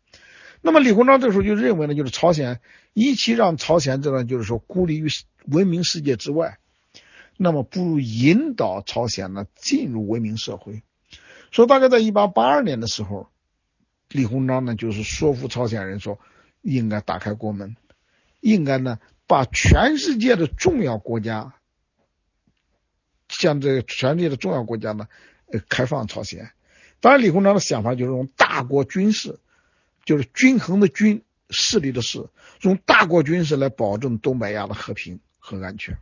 那么李鸿章这时候就认为呢，就是朝鲜一期让朝鲜这呢，就是说孤立于文明世界之外，那么不如引导朝鲜呢进入文明社会。所以大概在1882年的时候，李鸿章呢就是说服朝鲜人说，应该打开国门，应该呢把全世界的重要国家，像这全世界的重要国家呢，开放朝鲜。当然，李鸿章的想法就是用大国军事，就是均衡的均，势力的势，用大国军事来保证东北亚的和平和安全。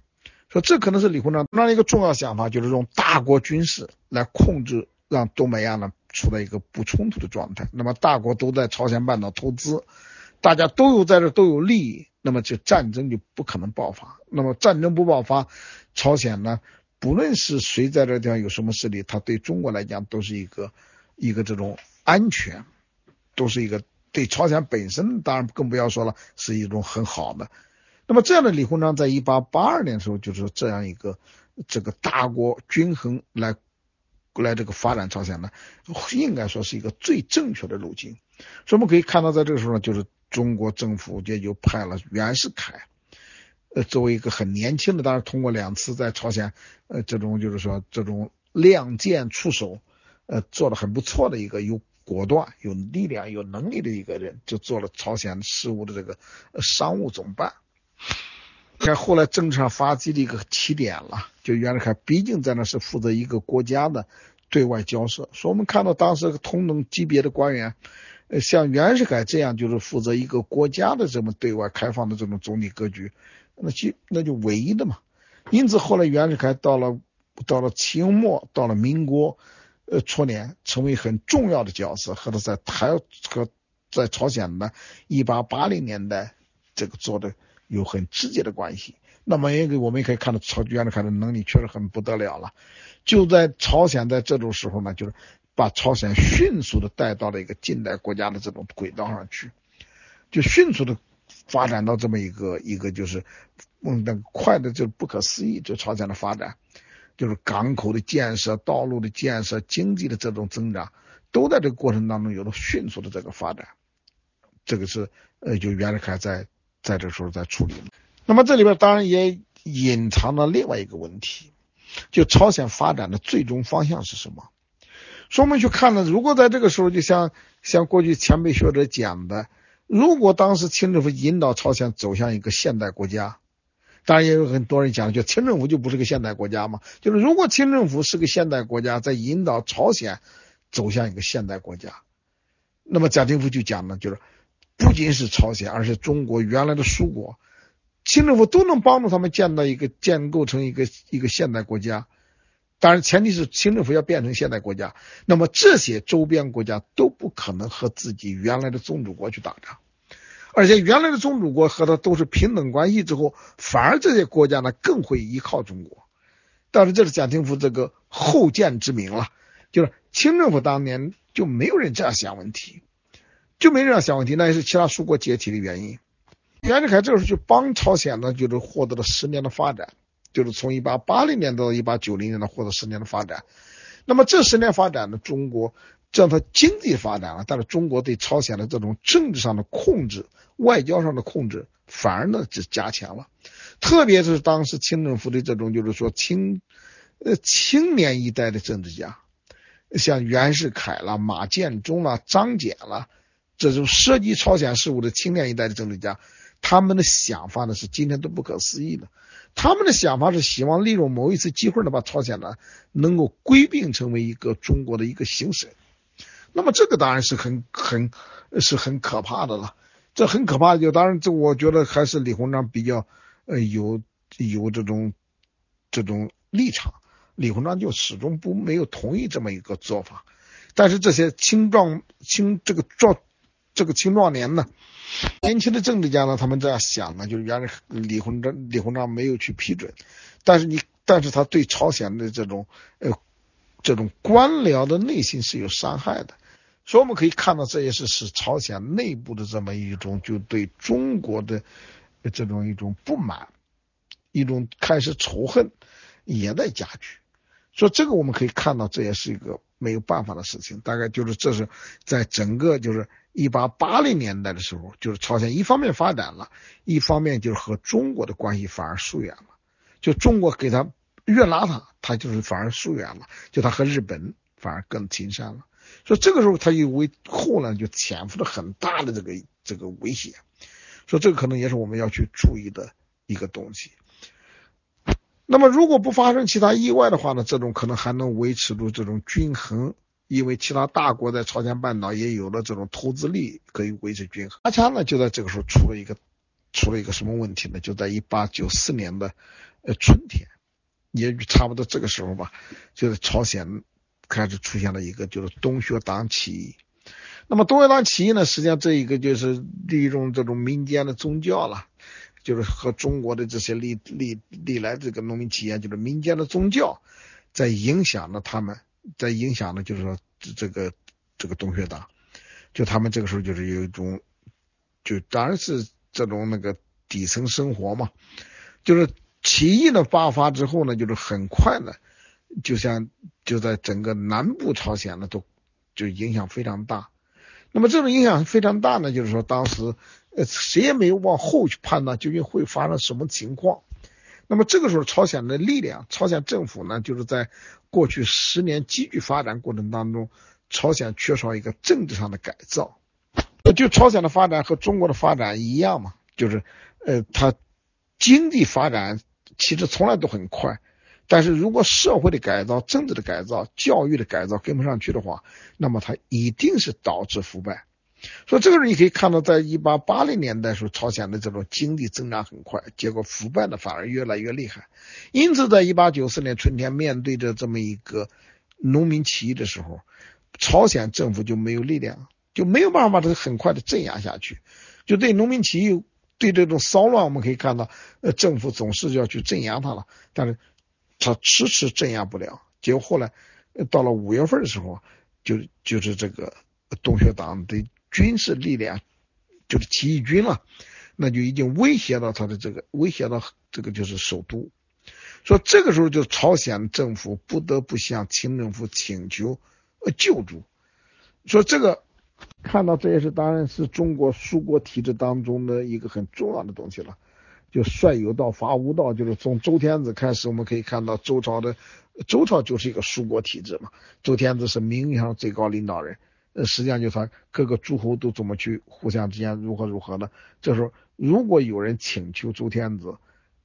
所以这可能是李鸿章当然一个重要想法，就是用大国军事来控制，让东北亚呢处在一个不冲突的状态。那么大国都在朝鲜半岛投资，大家都有在这都有利益，那么这战争就不可能爆发。那么战争不爆发，朝鲜呢不论是谁在这地方有什么势力，它对中国来讲都是一个这种安全，都是一个对朝鲜本身当然更不要说了，是一种很好的。那么这样的李鸿章在1882年的时候就是这样一个这个大国均衡来这个发展朝鲜呢，应该说是一个最正确的路径。所以我们可以看到在这个时候呢，就是中国政府也就派了袁世凯作为一个很年轻的，当然通过2次在朝鲜这种就是说这种亮剑出手做得很不错的一个有果断有力量有能力的一个人，就做了朝鲜事务的这个商务总办。在后来政治上发迹的一个起点了，就袁世凯毕竟在那是负责一个国家的对外交涉。所以我们看到当时同等级别的官员像袁世凯这样就是负责一个国家的这么对外开放的这种总体格局，那就唯一的嘛。因此后来袁世凯到了清末，到了民国初年，成为很重要的角色，和他在朝鲜的1880年代这个做的有很直接的关系。那么我们也可以看到袁世凯的能力确实很不得了了，就在朝鲜在这种时候呢，就是把朝鲜迅速的带到了一个近代国家的这种轨道上去，就迅速的发展到这么一个就是快的就是不可思议，就朝鲜的发展，就是港口的建设、道路的建设、经济的这种增长，都在这个过程当中有了迅速的这个发展。这个是就袁世凯在这时候在处理。那么这里边当然也隐藏了另外一个问题，就朝鲜发展的最终方向是什么。所以我们去看呢，如果在这个时候就像过去前辈学者讲的，如果当时清政府引导朝鲜走向一个现代国家，当然也有很多人讲就清政府就不是个现代国家嘛，就是如果清政府是个现代国家，在引导朝鲜走向一个现代国家，那么贾廷夫就讲呢，就是不仅是朝鲜，而是中国原来的苏国，清政府都能帮助他们建构成一个现代国家。当然前提是清政府要变成现代国家，那么这些周边国家都不可能和自己原来的宗主国去打仗，而且原来的宗主国和他都是平等关系之后，反而这些国家呢更会依靠中国。但是这是贾廷夫这个后见之明了，就是清政府当年就没有人这样想问题，那也是其他苏国解体的原因。袁世凯这时候就帮朝鲜呢就是获得了10年的发展，就是从1880年到1890年呢获得10年的发展。那么这10年发展呢，中国这样它经济发展了，但是中国对朝鲜的这种政治上的控制、外交上的控制反而呢就加强了。特别是当时清政府的这种就是说青年一代的政治家，像袁世凯啦、马建忠啦、张謇啦，这种涉及朝鲜事务的青年一代的政治家，他们的想法呢是今天都不可思议的。他们的想法是希望利用某一次机会呢，把朝鲜呢能够归并成为一个中国的一个行省。那么这个当然是很可怕的了，这很可怕的。就当然这我觉得还是李鸿章比较有这种立场，李鸿章就始终没有同意这么一个做法。但是这些青壮年呢，年轻的政治家呢，他们这样想呢，就是原来李鸿章没有去批准，但是他对朝鲜的这种官僚的内心是有伤害的。所以我们可以看到这也是使朝鲜内部的这么一种就对中国的这种一种不满，一种开始仇恨也在加剧。所以这个我们可以看到这也是一个没有办法的事情。大概就是这是在整个就是1880年代的时候，就是朝鲜一方面发展了，一方面就是和中国的关系反而疏远了，就中国给他越拉他就是反而疏远了，就他和日本反而更亲善了。所以这个时候他就为后来就潜伏了很大的这个威胁，所以这个可能也是我们要去注意的一个东西。那么如果不发生其他意外的话呢，这种可能还能维持住这种均衡，因为其他大国在朝鲜半岛也有了这种投资力，可以维持均衡。阿强呢就在这个时候出了一个什么问题呢？就在1894年的春天，也差不多这个时候吧，就是朝鲜开始出现了一个就是东学堂起义。那么东学堂起义呢，实际上这一个就是利用这种民间的宗教了，就是和中国的这些历来这个农民起义就是民间的宗教在影响了他们，在影响了就是说这个东学堂，就他们这个时候就是有一种，就当然是这种那个底层生活嘛，就是起义的爆发之后呢，就是很快的，就在整个南部朝鲜呢都就影响非常大。那么这种影响非常大呢，就是说当时谁也没有往后去判断究竟会发生什么情况。那么这个时候朝鲜的力量，朝鲜政府呢，就是在过去10年急剧发展过程当中，朝鲜缺少一个政治上的改造。就朝鲜的发展和中国的发展一样嘛，就是它经济发展其实从来都很快，但是如果社会的改造、政治的改造、教育的改造跟不上去的话，那么它一定是导致腐败。所以这个时候你可以看到，在1880年代的时候，朝鲜的这种经济增长很快，结果腐败的反而越来越厉害。因此在1894年春天，面对着这么一个农民起义的时候，朝鲜政府就没有力量，就没有办法把它很快的镇压下去。就对农民起义，对这种骚乱，我们可以看到政府总是要去镇压它了，但是他迟迟镇压不了。结果后来到了5月份的时候，就是这个东学堂的军事力量，就是起义军了，那就已经威胁到就是首都。所以这个时候就朝鲜政府不得不向清政府请求救助。所以这个看到，这也是当然是中国苏国体制当中的一个很重要的东西了，就率有道伐无道，就是从周天子开始，我们可以看到周朝就是一个苏国体制嘛。周天子是名义上最高领导人，实际上就是他各个诸侯都怎么去互相之间如何呢？这时候如果有人请求周天子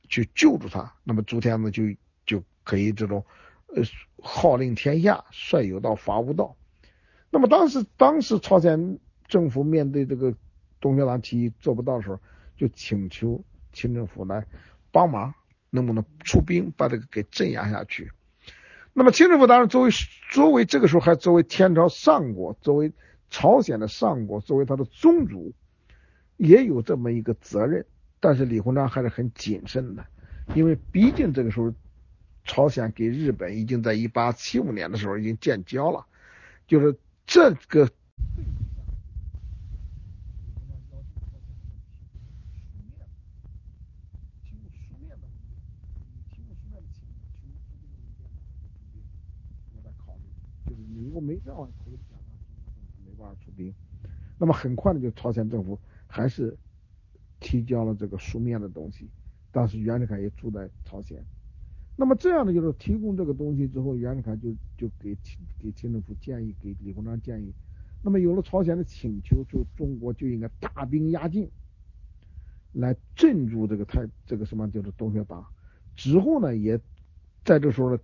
去救助他，那么周天子就可以这种号令天下，率有道伐无道。那么当时朝鲜政府面对这个东学堂起义做不到的时候，就请求清政府来帮忙，能不能出兵把这个给镇压下去。那么清政府当然作为这个时候还作为天朝上国，作为朝鲜的上国，作为他的宗主，也有这么一个责任。但是李鸿章还是很谨慎的，因为毕竟这个时候朝鲜给日本已经在1875年的时候已经建交了，就是这个如果没这样没办法出兵。那么很快的就朝鲜政府还是提交了这个书面的东西，当时袁世凯也住在朝鲜。那么这样的就是提供这个东西之后，袁世凯就给清政府建议，给李鸿章建议。那么有了朝鲜的请求，就中国就应该大兵压境，来镇住这个什么就是东学堂。之后呢，也在这时候呢，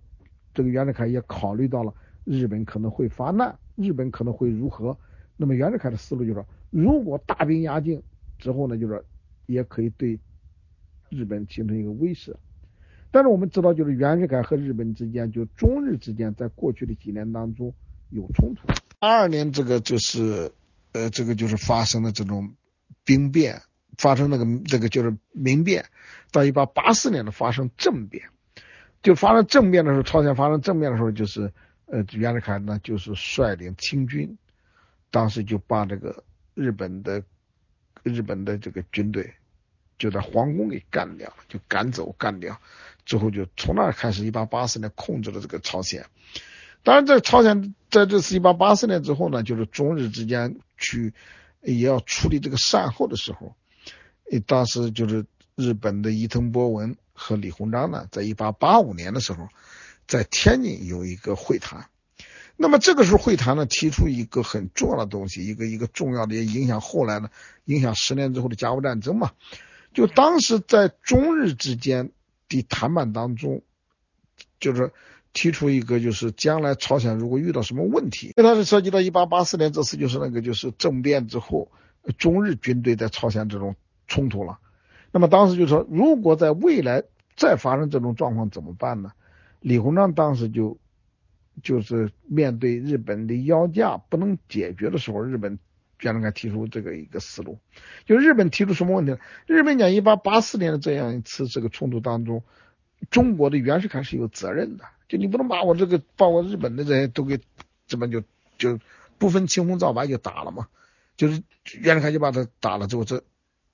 这个袁世凯也考虑到了日本可能会发难，日本可能会如何。那么袁世凯的思路就是，如果大兵压境之后呢，就是也可以对日本形成一个威慑。但是我们知道，就是袁世凯和日本之间，就中日之间在过去的几年当中有冲突。82年这个就是发生了这种兵变，发生这个就是民变，到1884年的发生政变。就发生政变的时候，朝鲜发生政变的时候，就是袁世凯呢，就是率领清军，当时就把这个日本的这个军队就在皇宫给干掉了，就赶走干掉。之后就从那儿开始，1884年控制了这个朝鲜。当然，在朝鲜在这次1884年之后呢，就是中日之间去也要处理这个善后的时候，当时就是日本的伊藤博文和李鸿章呢，在1885年的时候，在天津有一个会谈。那么这个时候会谈呢，提出一个很重要的东西，一个重要的，也影响后来呢，影响10年之后的甲午战争嘛。就当时在中日之间的谈判当中，就是提出一个，就是将来朝鲜如果遇到什么问题，因为它是涉及到1884年这次就是那个就是政变之后，中日军队在朝鲜这种冲突了。那么当时就说，如果在未来再发生这种状况怎么办呢？李鸿章当时就是面对日本的要价不能解决的时候，日本袁世凯提出这个一个思路，就日本提出什么问题呢？日本讲1884年的这样一次这个冲突当中，中国的袁世凯是有责任的，就你不能把我这个把我日本的这些都给怎么就不分青红皂白就打了嘛。就是袁世凯就把他打了之后，这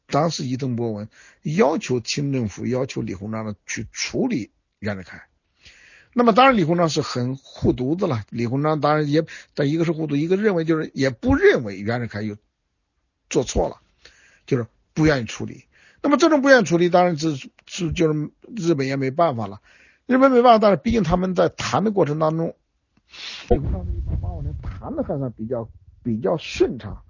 当时伊藤博文要求清政府要求李鸿章呢去处理袁世凯。那么当然李鸿章是很护犊子了，李鸿章当然也但一个是护犊，一个认为就是也不认为袁世凯有做错了，就是不愿意处理。那么这种不愿意处理，当然是就是日本也没办法了，日本没办法，但是毕竟他们在谈的过程当中，李鸿章1885年谈的还算比较顺畅。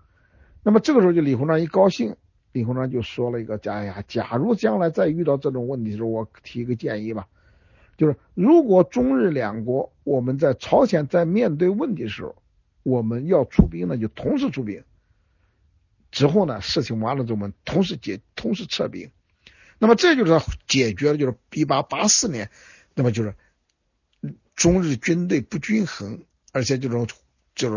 那么这个时候就李鸿章一高兴，李鸿章就说了一个假如将来再遇到这种问题的时候，我提一个建议吧。就是如果中日两国我们在朝鲜在面对问题的时候，我们要出兵呢就同时出兵，之后呢事情完了之后我们同时撤兵。那么这就是他解决了就是1884年那么就是中日军队不均衡，而且就是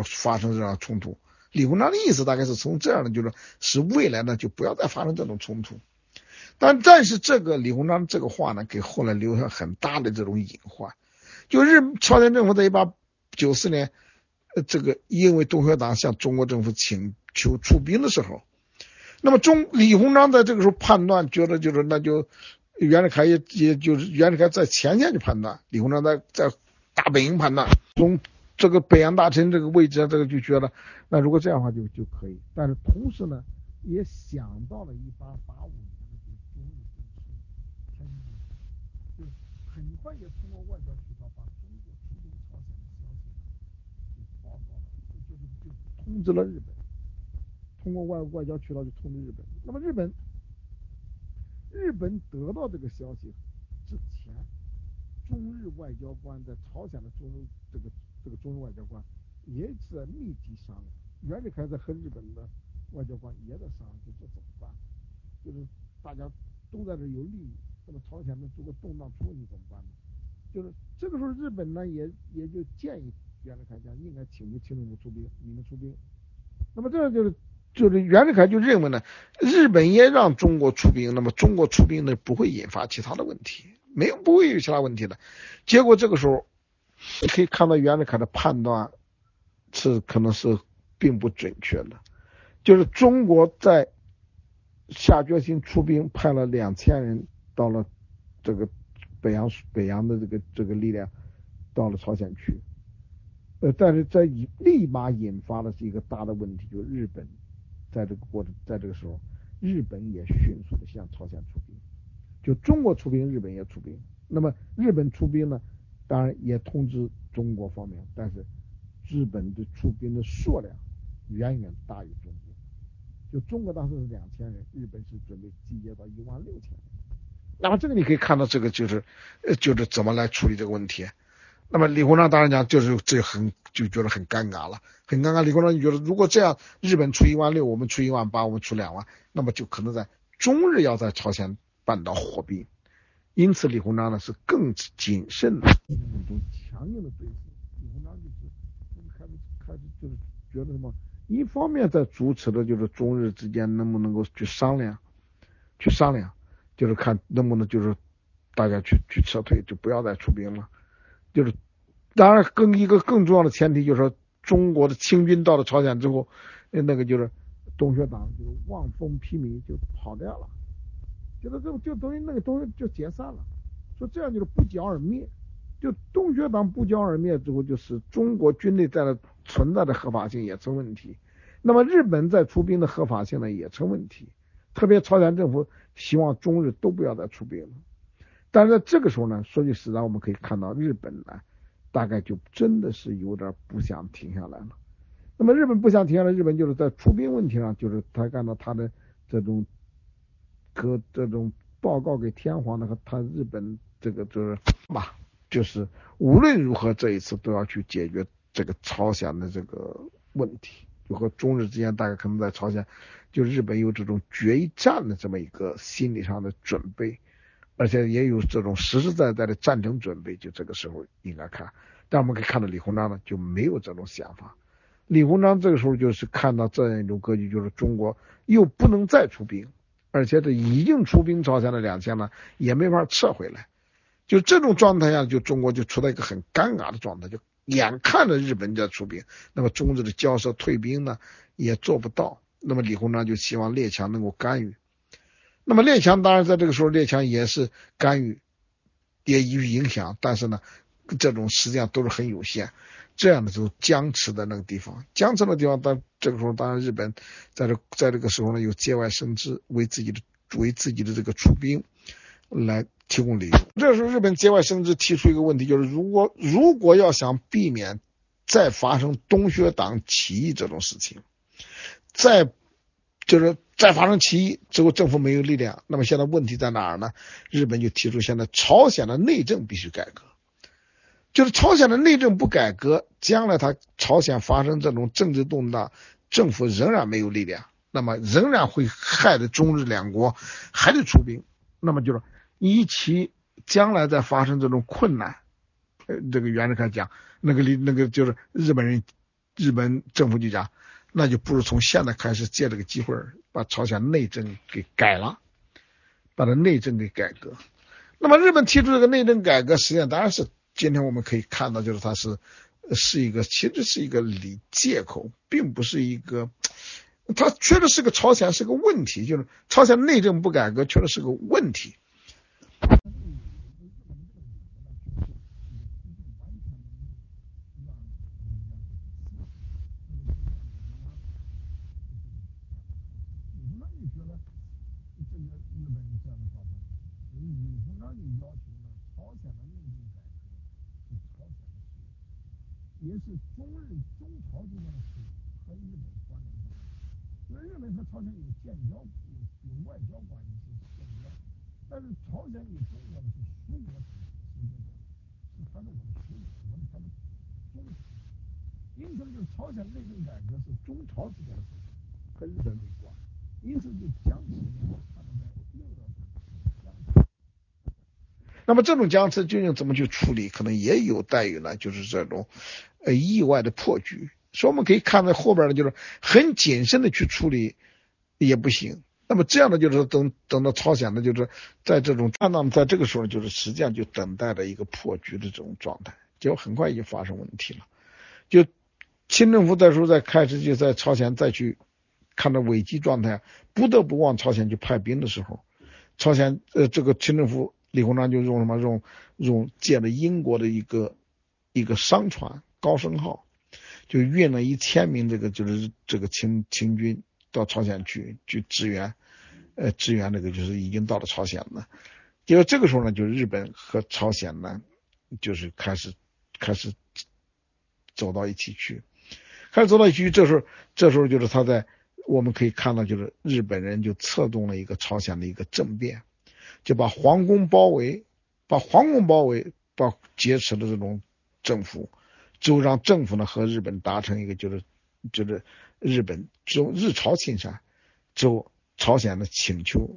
发生这样的冲突。李鸿章的意思大概是从这样的就是使未来呢就不要再发生这种冲突。但是这个李鸿章这个话呢，给后来留下很大的这种隐患。就朝鲜政府在1894年，这个因为东学堂向中国政府请求出兵的时候，那么李鸿章在这个时候判断，觉得就是那就袁世凯也就是袁世凯在前线就判断，李鸿章在大本营判断，从这个北洋大臣这个位置，这个就觉得那如果这样的话就可以。但是同时呢，也想到了1885。很快也通过外交渠道把中国出兵朝鲜的消息就报告了，就通知了日本，通过外交渠道就通知日本。那么日本得到这个消息之前，中日外交官在朝鲜的中日外交官也是在密集商量，袁世凯在和日本的外交官也在商量，就这怎么办？就是大家都在这有利益。那么朝鲜的这个动荡出问题怎么办呢？就是这个时候日本呢也就建议袁世凯讲应该请求清政府出兵，你们出兵。那么这就是袁世凯就认为呢，日本也让中国出兵，那么中国出兵呢不会引发其他的问题，不会有其他问题的。结果这个时候你可以看到袁世凯的判断是可能是并不准确的，就是中国在下决心出兵，派了2000人。到了这个北洋的这个力量到了朝鲜去，但是在立马引发的是一个大的问题，就是日本在这个时候，日本也迅速的向朝鲜出兵，就中国出兵，日本也出兵。那么日本出兵呢，当然也通知中国方面，但是日本的出兵的数量远远大于中国，就中国当时是2000人，日本是准备集结到16000人。那么这个你可以看到，这个就是怎么来处理这个问题。那么李鸿章当然讲就是这就觉得很尴尬了，很尴尬。李鸿章就觉得如果这样，日本出16000，我们出18000，我们出20000，那么就可能在中日要在朝鲜半岛火并。因此李鸿章呢是更谨慎的，一种强硬的对付。李鸿章就是开始就是觉得什么，一方面在主持的就是中日之间能不能够去商量。就是看能不能就是大家去撤退，就不要再出兵了。就是当然更重要的前提就是说，中国的清军到了朝鲜之后，那个就是东学党就望风披靡就跑掉了，就是就等于那个东西就解散了，所以这样就是不剿而灭。就东学堂不教而灭之后，就是中国军队在存在的合法性也成问题，那么日本在出兵的合法性呢也成问题，特别朝鲜政府希望中日都不要再出兵了。但是在这个时候呢，说句实在，我们可以看到日本呢大概就真的是有点不想停下来了。那么日本不想停下来，日本就是在出兵问题上，就是他看到他的这种报告给天皇的和他日本这个就是吧，就是无论如何这一次都要去解决这个朝鲜的这个问题，就和中日之间大概可能在朝鲜就日本有这种决一战的这么一个心理上的准备，而且也有这种实实在在的战争准备，就这个时候应该看。但我们可以看到李鸿章呢就没有这种想法，李鸿章这个时候就是看到这样一种格局，就是中国又不能再出兵，而且这已经出兵朝鲜的2000呢也没法撤回来，就这种状态下，就中国就处在一个很尴尬的状态，就眼看着日本在出兵，那么中日的交涉退兵呢也做不到，那么李鸿章就希望列强能够干预。那么列强当然在这个时候列强也是干预也予以影响，但是呢这种实际上都是很有限，这样的就是僵持的地方。但这个时候当然日本在这个时候呢有节外生枝，为自己的这个出兵来提供理由。这个时候日本节外生枝提出一个问题，就是如果要想避免再发生东学党起义这种事情，再发生起义之后政府没有力量，那么现在问题在哪儿呢？日本就提出现在朝鲜的内政必须改革，就是朝鲜的内政不改革，将来他朝鲜发生这种政治动荡，政府仍然没有力量，那么仍然会害得中日两国还得出兵，那么就是以其将来再发生这种困难，这个袁世凯讲那个就是日本政府就讲，那就不如从现在开始借这个机会把朝鲜内政给改了，把它内政给改革。那么日本提出这个内政改革，实际上当然是今天我们可以看到，就是它是一个其实是一个理借口，并不是一个，它确实是个朝鲜是个问题，就是朝鲜内政不改革确实是个问题。也是中朝之间的事和日本关联的，因为日本和朝鲜有建交有外交关系是建交，但是朝鲜与中国是属国，是它是我们属国，我们它是中国，因此就是朝鲜内政改革是中朝之间的事和日本为关，因此就僵持他们在六个僵持。那么这种僵持究竟怎么去处理，可能也有待于呢就是这种意外的破局，所以我们可以看到后边呢，就是很谨慎的去处理也不行。那么这样的就是等到朝鲜呢，就是在这种那么在这个时候就是实际上就等待着一个破局的这种状态，结果很快已经发生问题了。就清政府在时候在开始就在朝鲜再去看到危机状态，不得不往朝鲜去派兵的时候，朝鲜这个清政府李鸿章就用什么用借了英国的一个商船高升号，就运了1000名这个就是这个清军到朝鲜去支援这个就是已经到了朝鲜了。结果这个时候呢，就是日本和朝鲜呢就是开始走到一起去，这时候就是他在我们可以看到，就是日本人就策动了一个朝鲜的一个政变，就把皇宫包围，把劫持了这种政府。就让政府呢和日本达成一个就是日本日朝亲善，之后朝鲜呢请求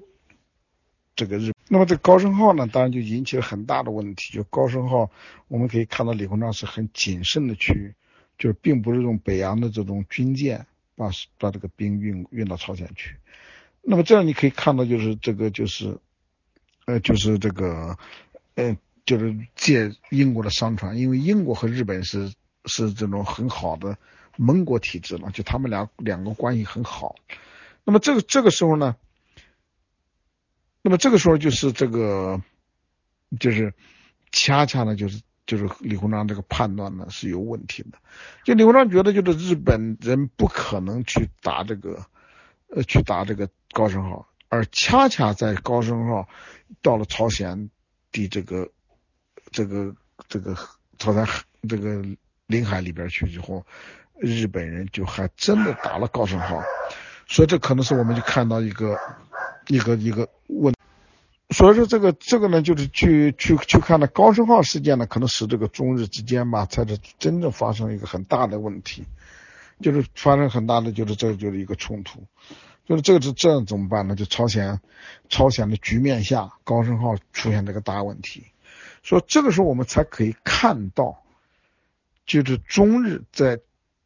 这个日本。那么这高升号呢当然就引起了很大的问题，就高升号我们可以看到李鸿章是很谨慎的去，就是并不是用北洋的这种军舰把这个兵运到朝鲜去。那么这样你可以看到就是这个就是这个就是借英国的商船，因为英国和日本是这种很好的盟国体制了，就他们两个关系很好。那么这个时候呢，那么这个时候就是这个就是恰恰呢就是就是李鸿章这个判断呢是有问题的。就李鸿章觉得就是日本人不可能去打这个高升号，而恰恰在高升号到了朝鲜的朝鲜这个领海里边去以后，日本人就还真的打了高升号。所以这可能是我们就看到一个问题。所以说这个呢，就是去看了高升号事件呢，可能使这个中日之间吧，才是真正发生一个很大的问题，就是发生很大的就是一个冲突，就是这怎么办呢？就朝鲜的局面下，高升号出现这个大问题，所以这个时候我们才可以看到，就是中日在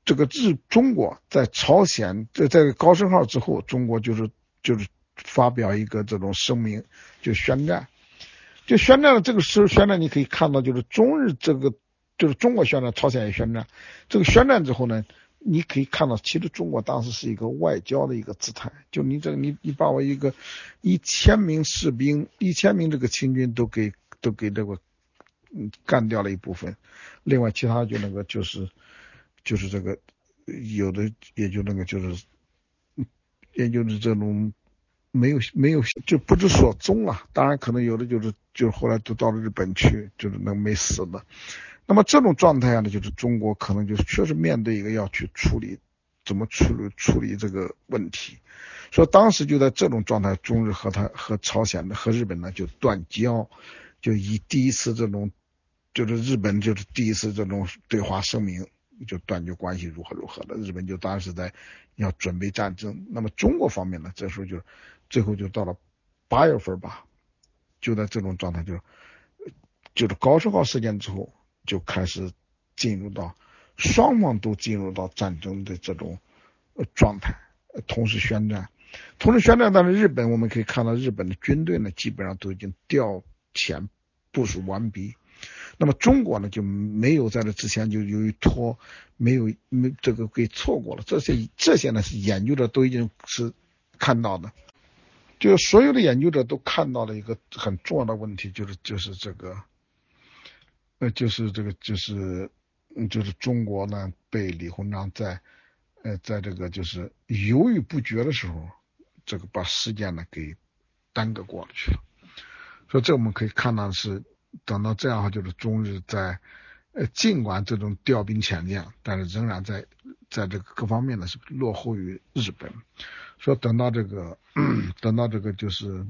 这个中国在朝鲜在高升号之后，中国就是发表一个这种声明，就宣战，了。这个时候宣战，你可以看到，就是中日这个就是中国宣战，朝鲜也宣战。这个宣战之后呢，你可以看到，其实中国当时是一个外交的一个姿态，就你把我一个1000名士兵、1000名这个清军都给这个干掉了一部分，另外其他就那个就是这个有的也就那个这种。没有就不知所踪了，当然可能有的就是后来都到了日本去，就是那没死的。那么这种状态呢，就是中国可能就确实面对一个要去怎么处理这个问题。所以当时就在这种状态，中日和朝鲜和日本呢就断交，就以第一次这种就是日本就是第一次这种对华声明。就断绝关系如何如何的，日本就当时在要准备战争。那么中国方面呢，这时候就是最后就到了8月份吧，就在这种状态就是高升号事件之后，就开始进入到双方都进入到战争的这种状态，同时宣战。但是日本我们可以看到，日本的军队呢基本上都已经调遣部署完毕。那么中国呢就没有在这之前就由于没有这个给错过了，这些呢是研究者都已经是看到的，就是所有的研究者都看到了一个很重要的问题，就是中国呢被李鸿章在这个就是犹豫不决的时候，这个把事件呢给耽搁过去了。所以这我们可以看到是。等到这样，就是中日在尽管这种调兵遣将，但是仍然在这个各方面呢是落后于日本。说等到这个就是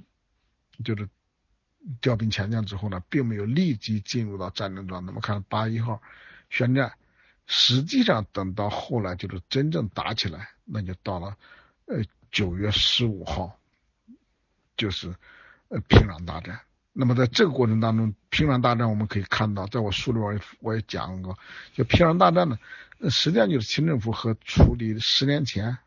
调兵遣将之后呢，并没有立即进入到战争状态。那么看8月1号宣战，实际上等到后来就是真正打起来，那就到了9月15号，就是平壤大战。那么在这个过程当中，平壤大战我们可以看到，在我书里我也讲过，就平壤大战呢，实际上就是清政府和处理10年前，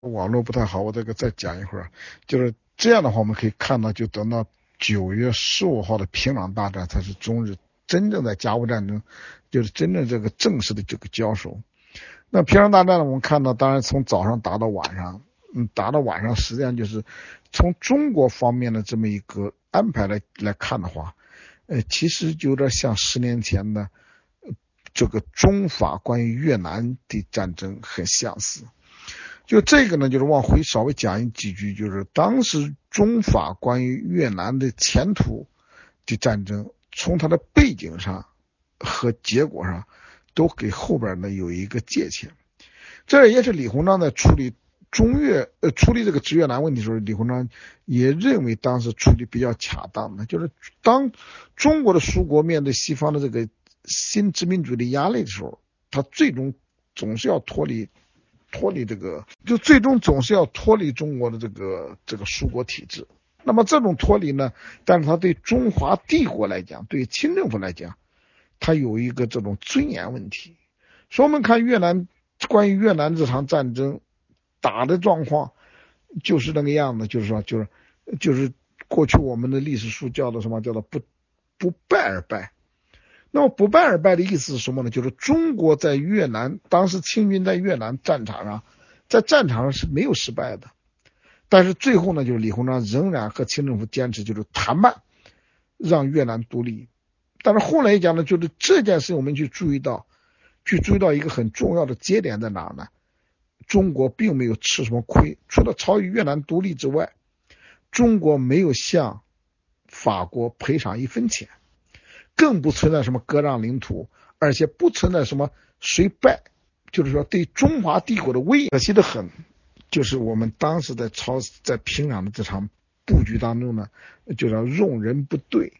网络不太好，我这个再讲一会儿。就是这样的话，我们可以看到，就等到9月15号的平壤大战，才是中日真正在甲午战争，就是真正这个正式的这个交手。那平壤大战呢，我们看到，当然从早上打到晚上。打到晚上，实际上就是从中国方面的这么一个安排来看的话，其实有点像10年前的这个中法关于越南的战争很相似。就这个呢，就是往回稍微讲几句，就是当时中法关于越南的前途的战争，从它的背景上和结果上都给后边呢有一个借鉴。这也是李鸿章在处理这个直越南问题的时候，李鸿章也认为当时处理比较恰当的，就是当中国的属国面对西方的这个新殖民主义的压力的时候，他最终总是要脱离这个，就最终总是要脱离中国的这个属国体制。那么这种脱离呢，但是他对中华帝国来讲，对清政府来讲，他有一个这种尊严问题。所以我们看关于越南这场战争。打的状况就是那个样子，就是过去我们的历史书叫做什么？叫做不败而败。那么不败而败的意思是什么呢？就是中国在越南，当时清军在越南战场上是没有失败的，但是最后呢，就是李鸿章仍然和清政府坚持就是谈判，让越南独立。但是后来讲呢，就是这件事情我们去注意到一个很重要的节点在哪呢？中国并没有吃什么亏，除了朝越南独立之外，中国没有向法国赔偿一分钱，更不存在什么割让领土，而且不存在什么谁败，就是说对中华帝国的威严可惜得很。就是我们当时在平壤的这场布局当中呢，就叫用人不对，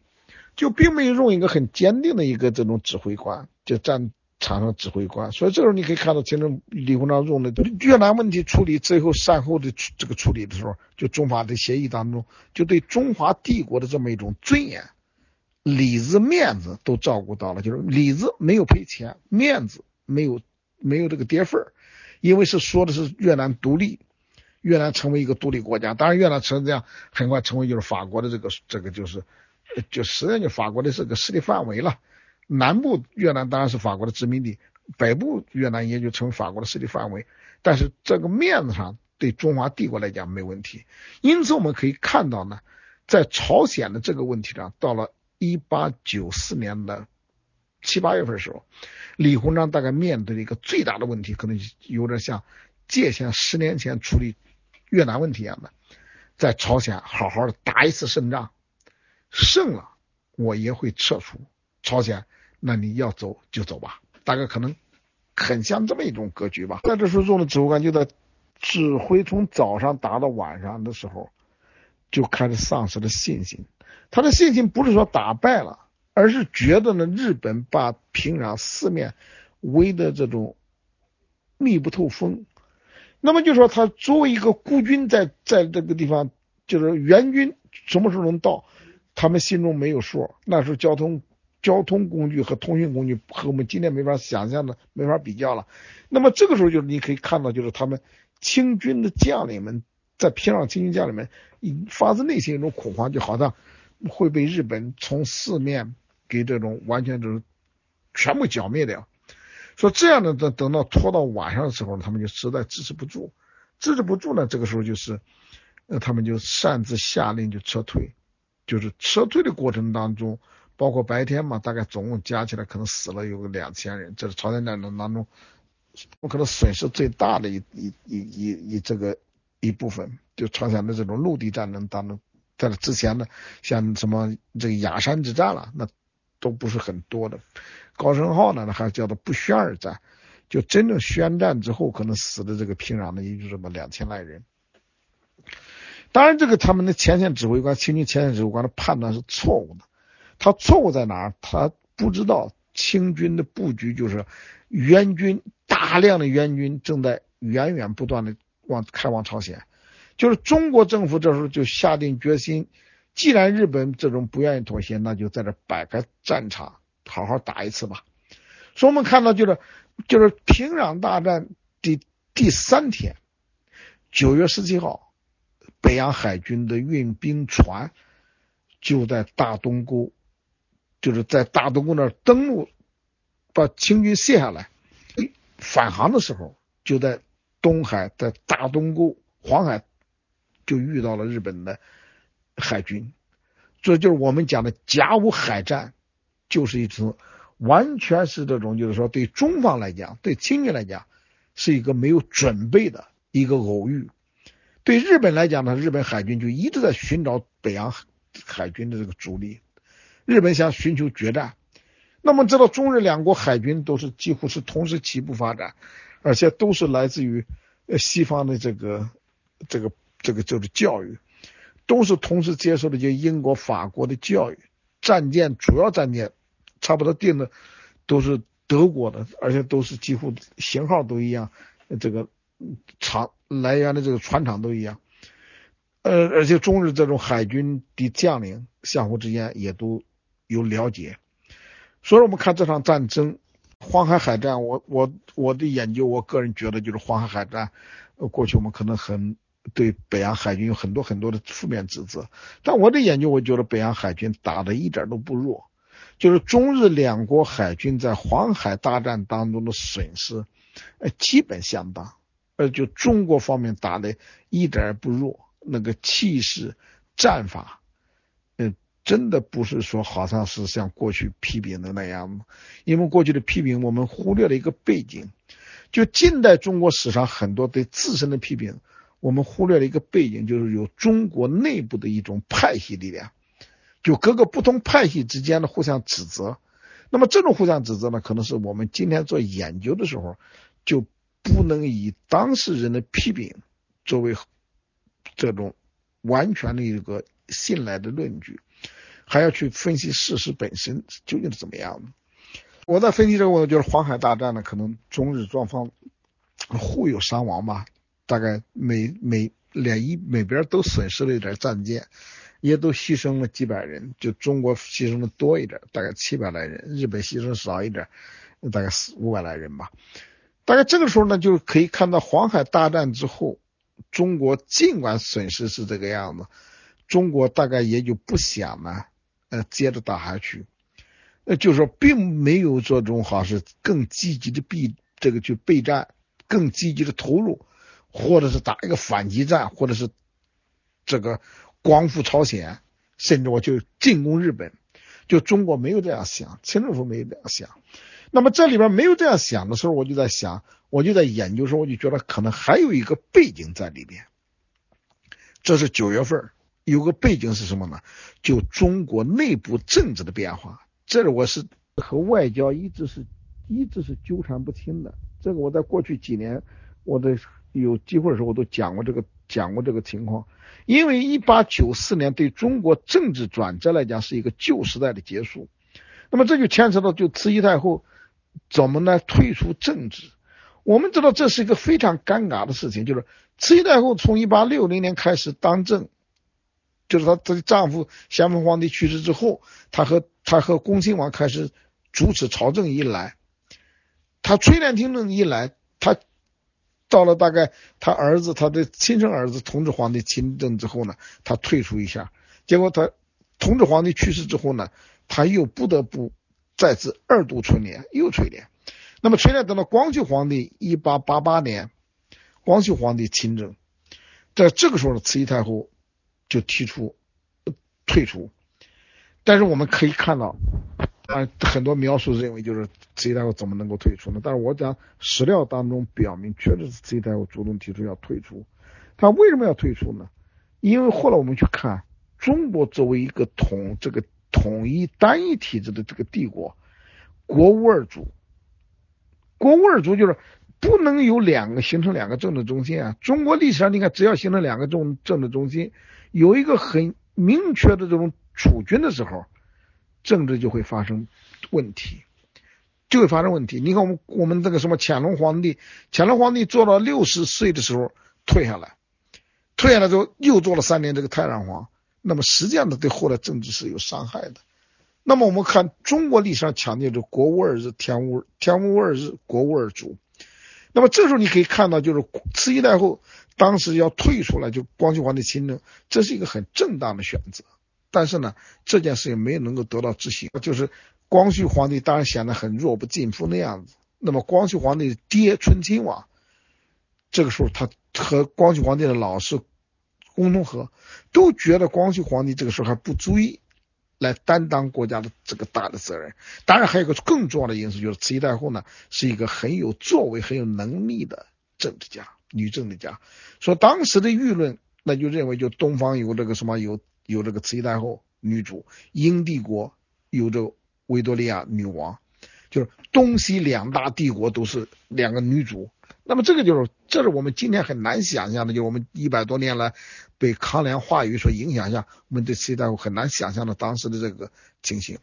就并没有用一个很坚定的一个这种指挥官，就战场上指挥官。所以这时候你可以看到，其实李鸿章用的越南问题处理最后善后的这个处理的时候，就中法的协议当中，就对中华帝国的这么一种尊严、里子、面子都照顾到了。就是里子没有赔钱，面子没有这个跌份，因为是说的是越南独立，越南成为一个独立国家。当然越南成这样很快成为就是法国的这个就实际上就法国的这个势力范围了。南部越南当然是法国的殖民地，北部越南也就成为法国的势力范围，但是这个面子上对中华帝国来讲没问题。因此我们可以看到呢，在朝鲜的这个问题上，到了1894年的7、8月份的时候，李鸿章大概面对的一个最大的问题，可能有点像界限10年前处理越南问题一样的，在朝鲜好好的打一次胜仗，胜了我也会撤出朝鲜，那你要走就走吧，大概可能很像这么一种格局吧。在这时候用的指挥官就在指挥从早上打到晚上的时候，就开始丧失了信心。他的信心不是说打败了，而是觉得呢，日本把平壤四面围得这种密不透风，那么就说他作为一个孤军在这个地方，就是援军什么时候能到，他们心中没有数。那时候交通工具和通讯工具和我们今天没法想象的，没法比较了。那么这个时候就是你可以看到，就是他们清军的将领们，在平壤清军将领们发自内心一种恐慌，就好像会被日本从四面给这种完全就是全部剿灭掉。说这样的等到拖到晚上的时候，他们就实在支持不住呢。这个时候就是他们就擅自下令就撤退，就是撤退的过程当中，包括白天嘛，大概总共加起来可能死了有个2000人，这是朝鲜战争当中可能损失最大的一部分。就朝鲜的这种陆地战争当中，在之前呢，像什么这个雅山之战了，那都不是很多的。高升浩呢，还叫做不宣而战，就真正宣战之后，可能死的这个平壤呢，也就这么2000来人。当然，这个他们的前线指挥官，清军前线指挥官的判断是错误的。他错误在哪儿？他不知道清军的布局就是援军，大量的援军正在源源不断的开往朝鲜。就是中国政府这时候就下定决心，既然日本这种不愿意妥协，那就在这摆开战场，好好打一次吧。所以我们看到就是平壤大战第3天，9月17号，北洋海军的运兵船就在大东沟，就是在大东沟那儿登陆，把清军卸下来。返航的时候，就在东海，在大东沟、黄海，就遇到了日本的海军。这就是我们讲的甲午海战，就是一次完全是这种，就是说对中方来讲，对清军来讲是一个没有准备的一个偶遇。对日本来讲呢，日本海军就一直在寻找北洋海军的这个主力，日本想寻求决战。那么知道中日两国海军都是几乎是同时起步发展，而且都是来自于西方的这个就是教育，都是同时接受的就是英国、法国的教育。主要战舰差不多定的都是德国的，而且都是几乎型号都一样，这个厂来源的这个船厂都一样。而且中日这种海军的将领相互之间也都有了解。所以我们看这场战争，黄海海战，我的研究，我个人觉得就是黄海海战，过去我们可能很对北洋海军有很多很多的负面指责，但我的研究，我觉得北洋海军打的一点都不弱。就是中日两国海军在黄海大战当中的损失，基本相当，就中国方面打的一点不弱，那个气势、战法，真的不是说好像是像过去批评的那样，因为过去的批评我们忽略了一个背景，就近代中国史上很多对自身的批评，我们忽略了一个背景，就是有中国内部的一种派系力量，就各个不同派系之间的互相指责。那么这种互相指责呢，可能是我们今天做研究的时候就不能以当事人的批评作为这种完全的一个信赖的论据，还要去分析事实本身究竟是怎么样的。我在分析这个问题，就是黄海大战呢，可能中日双方互有伤亡吧，大概每边都损失了一点战舰，也都牺牲了几百人，就中国牺牲的多一点，大概700来人，日本牺牲少一点，大概500来人吧。大概这个时候呢，就可以看到黄海大战之后，中国尽管损失是这个样子，中国大概也就不想呢，接着打下去，就是说并没有这种好是更积极的备战，更积极的投入，或者是打一个反击战，或者是这个光复朝鲜，甚至我就进攻日本，就中国没有这样想，清政府没有这样想。那么这里边没有这样想的时候，我就在研究的时候，我就觉得可能还有一个背景在里边。这是9月份，有个背景是什么呢？就中国内部政治的变化。这我是和外交一直是纠缠不清的。这个我在过去几年，我的有机会的时候，我都讲过这个情况。因为1894年对中国政治转折来讲是一个旧时代的结束，那么这就牵扯到就慈禧太后怎么呢退出政治。我们知道这是一个非常尴尬的事情，就是慈禧太后从1860年开始当政，就是她的丈夫咸丰皇帝去世之后，她和恭亲王开始主持朝政以来，她垂帘听政以来，她到了大概他的亲生儿子同治皇帝亲政之后呢，他退出一下，结果他同治皇帝去世之后呢，他又不得不再次2度垂帘，又垂帘。那么垂帘等到光绪皇帝1888年，光绪皇帝亲政，在这个时候呢，慈禧太后就提出退出。但是我们可以看到很多描述认为就是慈禧太后怎么能够退出呢？但是我讲史料当中表明，确实是慈禧太后主动提出要退出。她为什么要退出呢？因为后来我们去看，中国作为一个统一单一体制的这个帝国，国务二主就是不能有形成2个政治中心啊。中国历史上你看，只要形成2个政治中心，有一个很明确的这种储君的时候，政治就会发生问题，你看我们这个什么乾隆皇帝做到60岁的时候退下来之后又做了3年这个太上皇，那么实际上呢对后来政治是有伤害的。那么我们看中国历史上强调的国无二日，天无二日，国无二主。那么这时候你可以看到，就是慈禧太后当时要退出来，就光绪皇帝亲政，这是一个很正当的选择。但是呢，这件事情没有能够得到执行，就是光绪皇帝当然显得很弱不禁风的样子。那么光绪皇帝爹醇亲王，这个时候他和光绪皇帝的老师翁同龢都觉得光绪皇帝这个时候还不足以来担当国家的这个大的责任。当然还有一个更重要的因素，就是慈禧太后呢是一个很有作为、很有能力的女政治家。所以当时的舆论那就认为，就东方有这个什么有这个慈禧太后女主，英帝国有这个维多利亚女王，就是东西2大帝国都是2个女主。那么这是我们今天很难想象的，就是我们100多年来被康梁话语所影响下，我们对慈禧太后很难想象的当时的这个情形。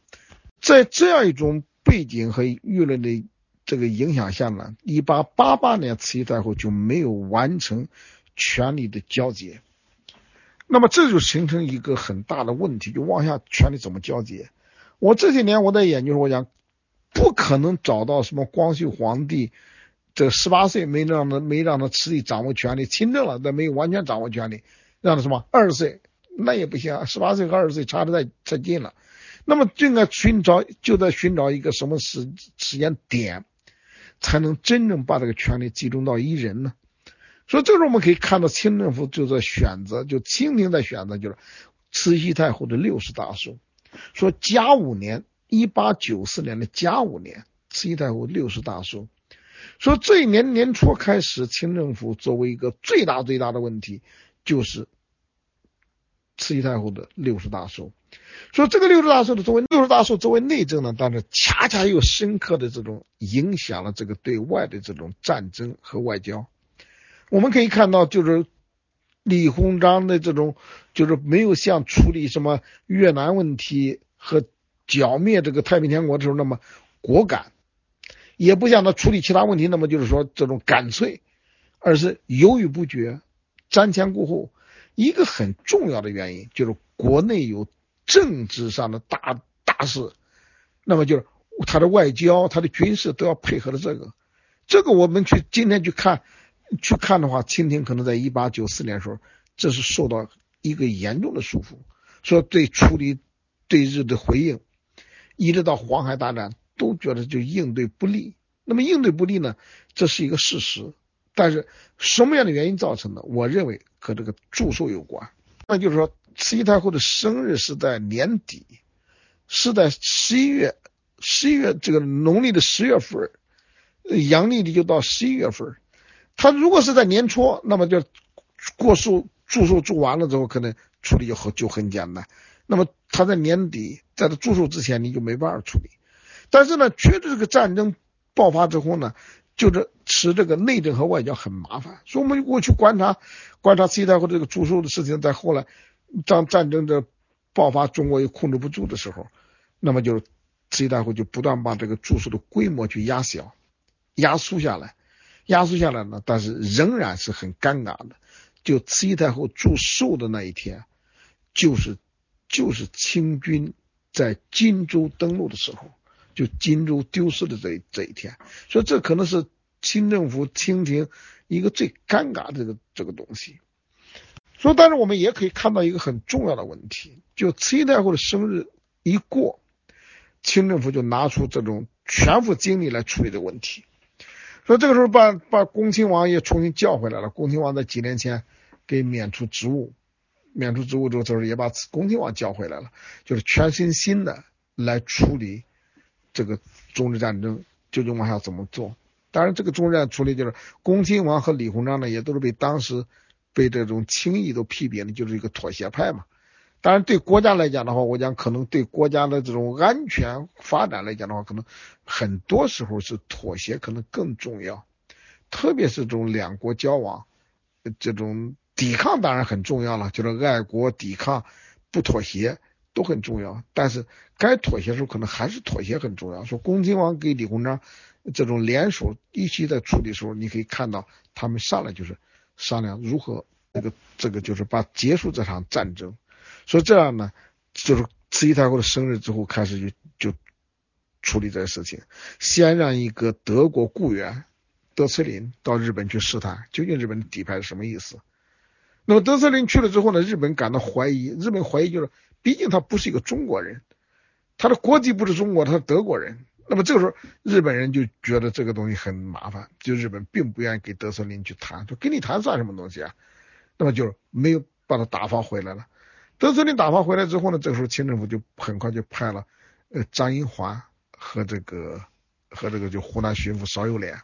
在这样一种背景和舆论的这个影响下呢，1888年慈禧太后就没有完成权力的交接。那么这就形成一个很大的问题，就往下权力怎么交接。我这些年我在研究，我讲不可能找到什么光绪皇帝这18岁没让他彻底掌握权力，亲政了但没有完全掌握权力，让他什么20岁那也不行啊，18岁和20岁差得太近了。那么就在寻找一个什么时间点才能真正把这个权力集中到一人呢？所以这时候我们可以看到，清政府就在选择，就清廷在选择，就是慈禧太后的60大寿。说甲午年1894年的甲午年慈禧太后60大寿，说这一年年初开始，清政府作为一个最大的问题就是慈禧太后的60大寿。说这个60大寿作为内政呢，但是恰又深刻的这种影响了这个对外的这种战争和外交。我们可以看到，就是李鸿章的这种就是没有像处理什么越南问题和剿灭这个太平天国的时候那么果敢，也不像他处理其他问题那么就是说这种干脆，而是犹豫不决，瞻前顾后。一个很重要的原因就是国内有政治上的大事，那么就是他的外交他的军事都要配合的这个我们去今天去看的话，清廷可能在1894年的时候，这是受到一个严重的束缚，说对处理对日的回应，一直到黄海大战都觉得就应对不利。那么应对不利呢，这是一个事实，但是什么样的原因造成的，我认为和这个祝寿有关。那就是说慈禧太后的生日是在年底，是在11月，这个农历的10月份，阳历的就到11月份。他如果是在年初，那么就过寿祝寿祝完了之后，可能处理就很简单。那么他在年底，在他祝寿之前，你就没办法处理。但是呢，确实这个战争爆发之后呢，就是使这个内政和外交很麻烦。所以我们过去观察慈禧太后这个祝寿的事情，在后来当战争的爆发，中国又控制不住的时候，那么就是慈禧太后就不断把这个祝寿的规模去压缩下来呢，但是仍然是很尴尬的。就慈禧太后祝寿的那一天，就是清军在荆州登陆的时候，就荆州丢失的这一天。所以这可能是清政府清廷一个最尴尬的这个东西。所以但是我们也可以看到一个很重要的问题，就慈禧太后的生日一过，清政府就拿出这种全副精力来处理这个问题。所以这个时候把恭亲王也重新叫回来了。恭亲王在几年前给免除职务之后，就是也把恭亲王叫回来了，就是全身心的来处理这个中日战争究竟往下怎么做。当然这个中日战处理，就是恭亲王和李鸿章呢，也都是当时被这种轻易都批评的，就是一个妥协派嘛。当然对国家来讲的话，我讲可能对国家的这种安全发展来讲的话，可能很多时候是妥协可能更重要。特别是这种两国交往，这种抵抗当然很重要了，就是爱国抵抗不妥协都很重要，但是该妥协的时候可能还是妥协很重要。说恭亲王给李鸿章这种联手一起在处理的时候，你可以看到他们上来就是商量如何这个就是把结束这场战争。所以这样呢，就是慈禧太后的生日之后开始就处理这个事情，先让一个德国雇员德崔林到日本去试探究竟日本的底牌是什么意思。那么德崔林去了之后呢，日本怀疑就是毕竟他不是一个中国人，他的国籍不是中国，他是德国人。那么这个时候日本人就觉得这个东西很麻烦，就日本并不愿意给德崔林去谈，说跟你谈算什么东西啊，那么就是没有把他打发回来了。德崔林打发回来之后呢，这个时候清政府就很快就派了张荫骅和这个就湖南巡抚邵友濂，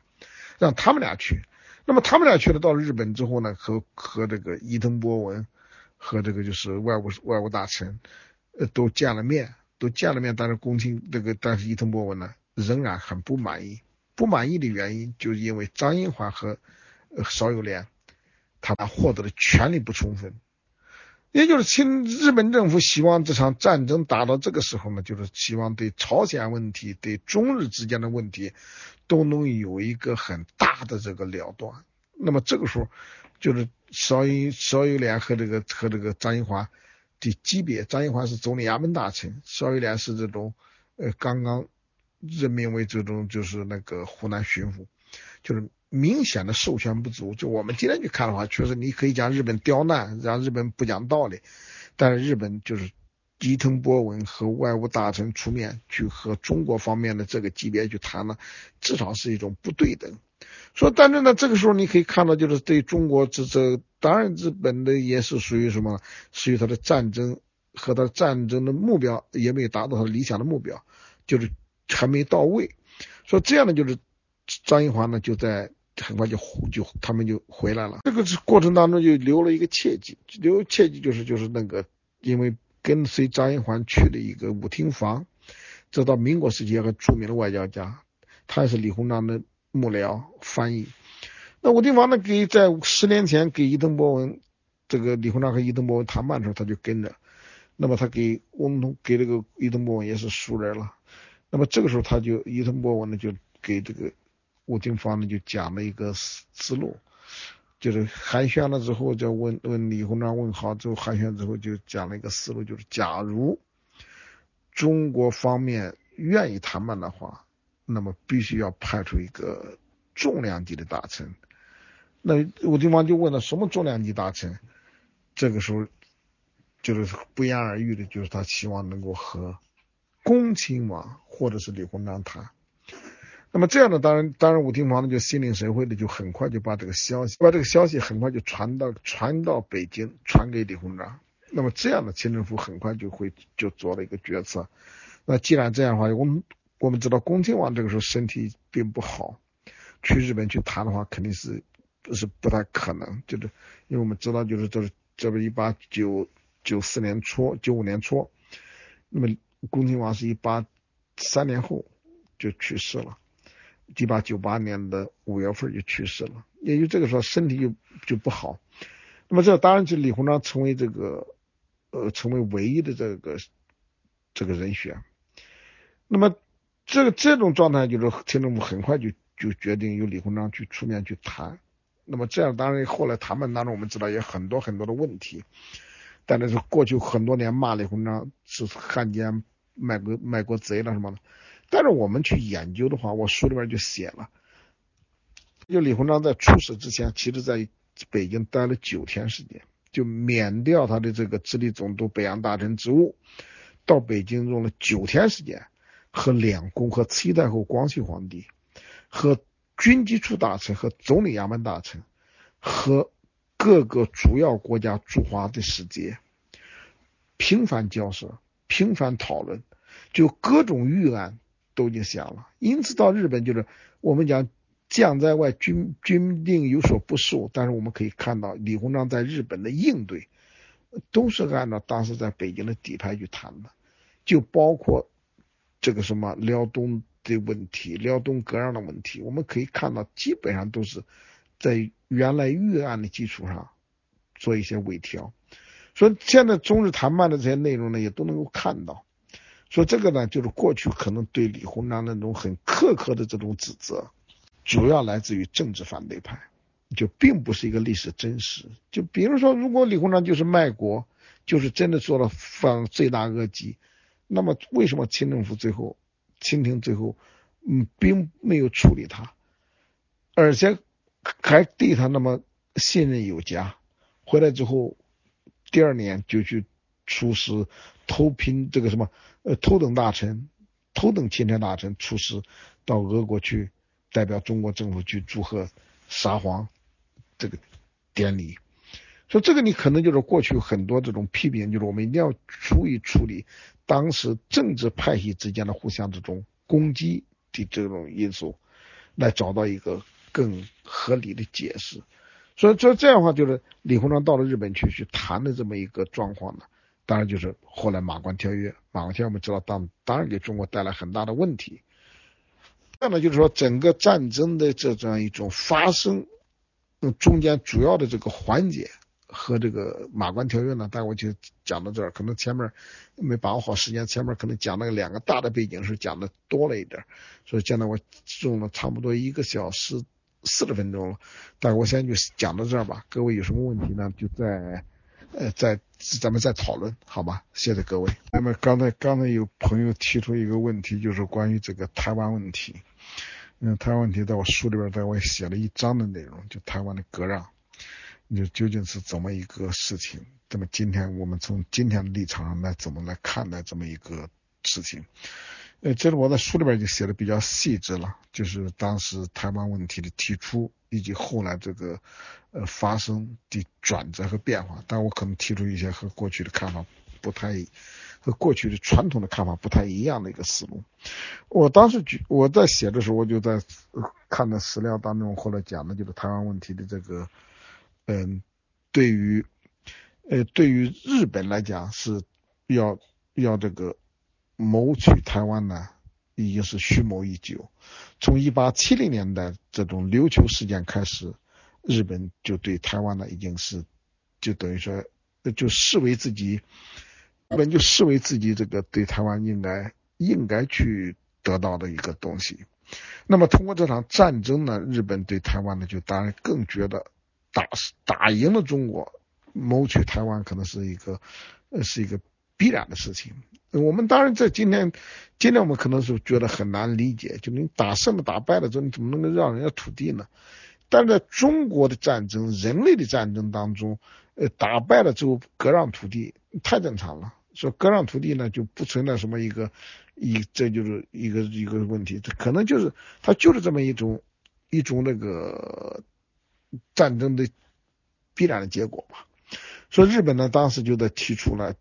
让他们俩去。那么他们俩去了到日本之后呢，和这个伊藤博文和这个就是外务大臣都见了面，但是但是伊藤博文呢仍然很不满意的原因，就是因为张荫骅和邵友濂他获得的权力不充分。也就是日本政府希望这场战争打到这个时候呢，就是希望对朝鲜问题对中日之间的问题都能有一个很大的这个了断。那么这个时候就是邵友濂和这个张荫骅的级别，张荫骅是总理衙门大臣，邵友濂是这种刚刚任命为这种就是那个湖南巡抚，就是明显的授权不足。就我们今天去看的话，确实你可以讲日本刁难，让日本不讲道理，但是日本就是伊藤博文和外务大臣出面去和中国方面的这个级别去谈呢，至少是一种不对等。说但是呢，这个时候你可以看到，就是对中国当然日本的也是属于什么，属于它的战争和他战争的目标也没有达到他理想的目标，就是还没到位。所以这样呢，就是张英华呢就在很快就他们就回来了。这个过程当中就留了一个切记，留切记就是那个因为跟随张英华去了一个武亭坊，这到民国时期一个著名的外交家，他也是李鸿章的幕僚翻译。那武亭坊呢给在10年前给伊藤博文，这个李鸿章和伊藤博文谈判的时候他就跟着，那么他给翁同给这个伊藤博文也是熟人了。那么这个时候他就伊藤博文呢就给这个武亭坊呢就讲了一个思路，就是寒暄了之后就问李鸿章问好之后，寒暄之后就讲了一个思路，就是假如中国方面愿意谈判的话，那么必须要派出一个重量级的大臣。那武亭坊就问了什么重量级大臣，这个时候就是不言而喻的，就是他希望能够和恭亲王或者是李鸿章谈。那么这样的当然武亭坊呢就心领神会的，就很快就把这个消息很快就传到北京，传给李鸿章。那么这样的清政府很快就做了一个决策。那既然这样的话，我们知道恭亲王这个时候身体并不好，去日本去谈的话肯定是不太可能，就是因为我们知道就是这不1894年初95年初，那么恭亲王是183年后就去世了，1898年的5月份就去世了，也就这个时候身体就不好。那么这当然就李鸿章成为这个成为唯一的这个人选。那么这种状态就是清政府很快就决定由李鸿章去出面去谈。那么这样当然后来谈判当中我们知道也很多很多的问题，但是过去很多年骂李鸿章是汉奸卖国贼了什么的，但是我们去研究的话，我书里面就写了，就李鸿章在出使之前其实在北京待了9天时间，就免掉他的这个直隶总督北洋大臣职务，到北京用了9天时间和两宫和慈禧太后光绪皇帝和军机处大臣和总理衙门大臣和各个主要国家驻华的使节频繁交涉，频繁讨论，就各种预案都已经想了。因此到日本就是我们讲将在外军令有所不受，但是我们可以看到李鸿章在日本的应对都是按照当时在北京的底牌去谈的，就包括这个什么辽东的问题，辽东割让的问题，我们可以看到基本上都是在原来预案的基础上做一些微调。所以现在中日谈判的这些内容呢也都能够看到。所以这个呢就是过去可能对李鸿章那种很苛刻的这种指责主要来自于政治反对派，就并不是一个历史真实。就比如说如果李鸿章就是卖国，就是真的做了犯罪大恶极，那么为什么清廷最后并没有处理他，而且还对他那么信任有加，回来之后第2年就去出使偷聘这个什么头等钦差大臣出使到俄国去代表中国政府去祝贺沙皇这个典礼。所以这个你可能就是过去很多这种批评，就是我们一定要注意处理当时政治派系之间的互相这种攻击的这种因素，来找到一个更合理的解释。所以这样的话就是李鸿章到了日本去谈的这么一个状况呢，当然就是后来马关条约。马关条约我们知道当然给中国带来很大的问题。这样呢就是说整个战争的这样一种发生中间主要的这个环节和这个马关条约呢，待会就讲到这儿，可能前面没把握好时间，前面可能讲那两个大的背景是讲的多了一点，所以现在我用了差不多1小时40分钟了，待会我先就讲到这儿吧。各位有什么问题呢就咱们再讨论好吧，谢谢各位。那么刚才有朋友提出一个问题，就是关于这个台湾问题。台湾问题在我书里边我也写了1章的内容，就台湾的割让就究竟是怎么一个事情。那么今天我们从今天的立场上来怎么来看待这么一个事情，这是我在书里边就写的比较细致了，就是当时台湾问题的提出以及后来这个发生的转折和变化，但我可能提出一些和过去的看法不太和过去的传统的看法不太一样的一个思路。我当时我在写的时候，我就在看的史料当中，后来讲的就是台湾问题的这个，对于日本来讲是要这个谋取台湾呢，已经是蓄谋已久。从1870年代这种琉球事件开始，日本就对台湾呢已经是就等于说就视为自己，日本就视为自己这个对台湾应该去得到的一个东西。那么通过这场战争呢，日本对台湾呢就当然更觉得打赢了中国，谋取台湾可能是一个必然的事情。我们当然在今天我们可能是觉得很难理解，就你打胜了打败了之后，你怎么能够让人家土地呢？但在中国的战争、人类的战争当中，打败了之后割让土地太正常了。说割让土地呢，就不存在什么这就是一个问题。这可能就是它就是这么一种那个战争的必然的结果吧。所以日本呢，当时就在提出了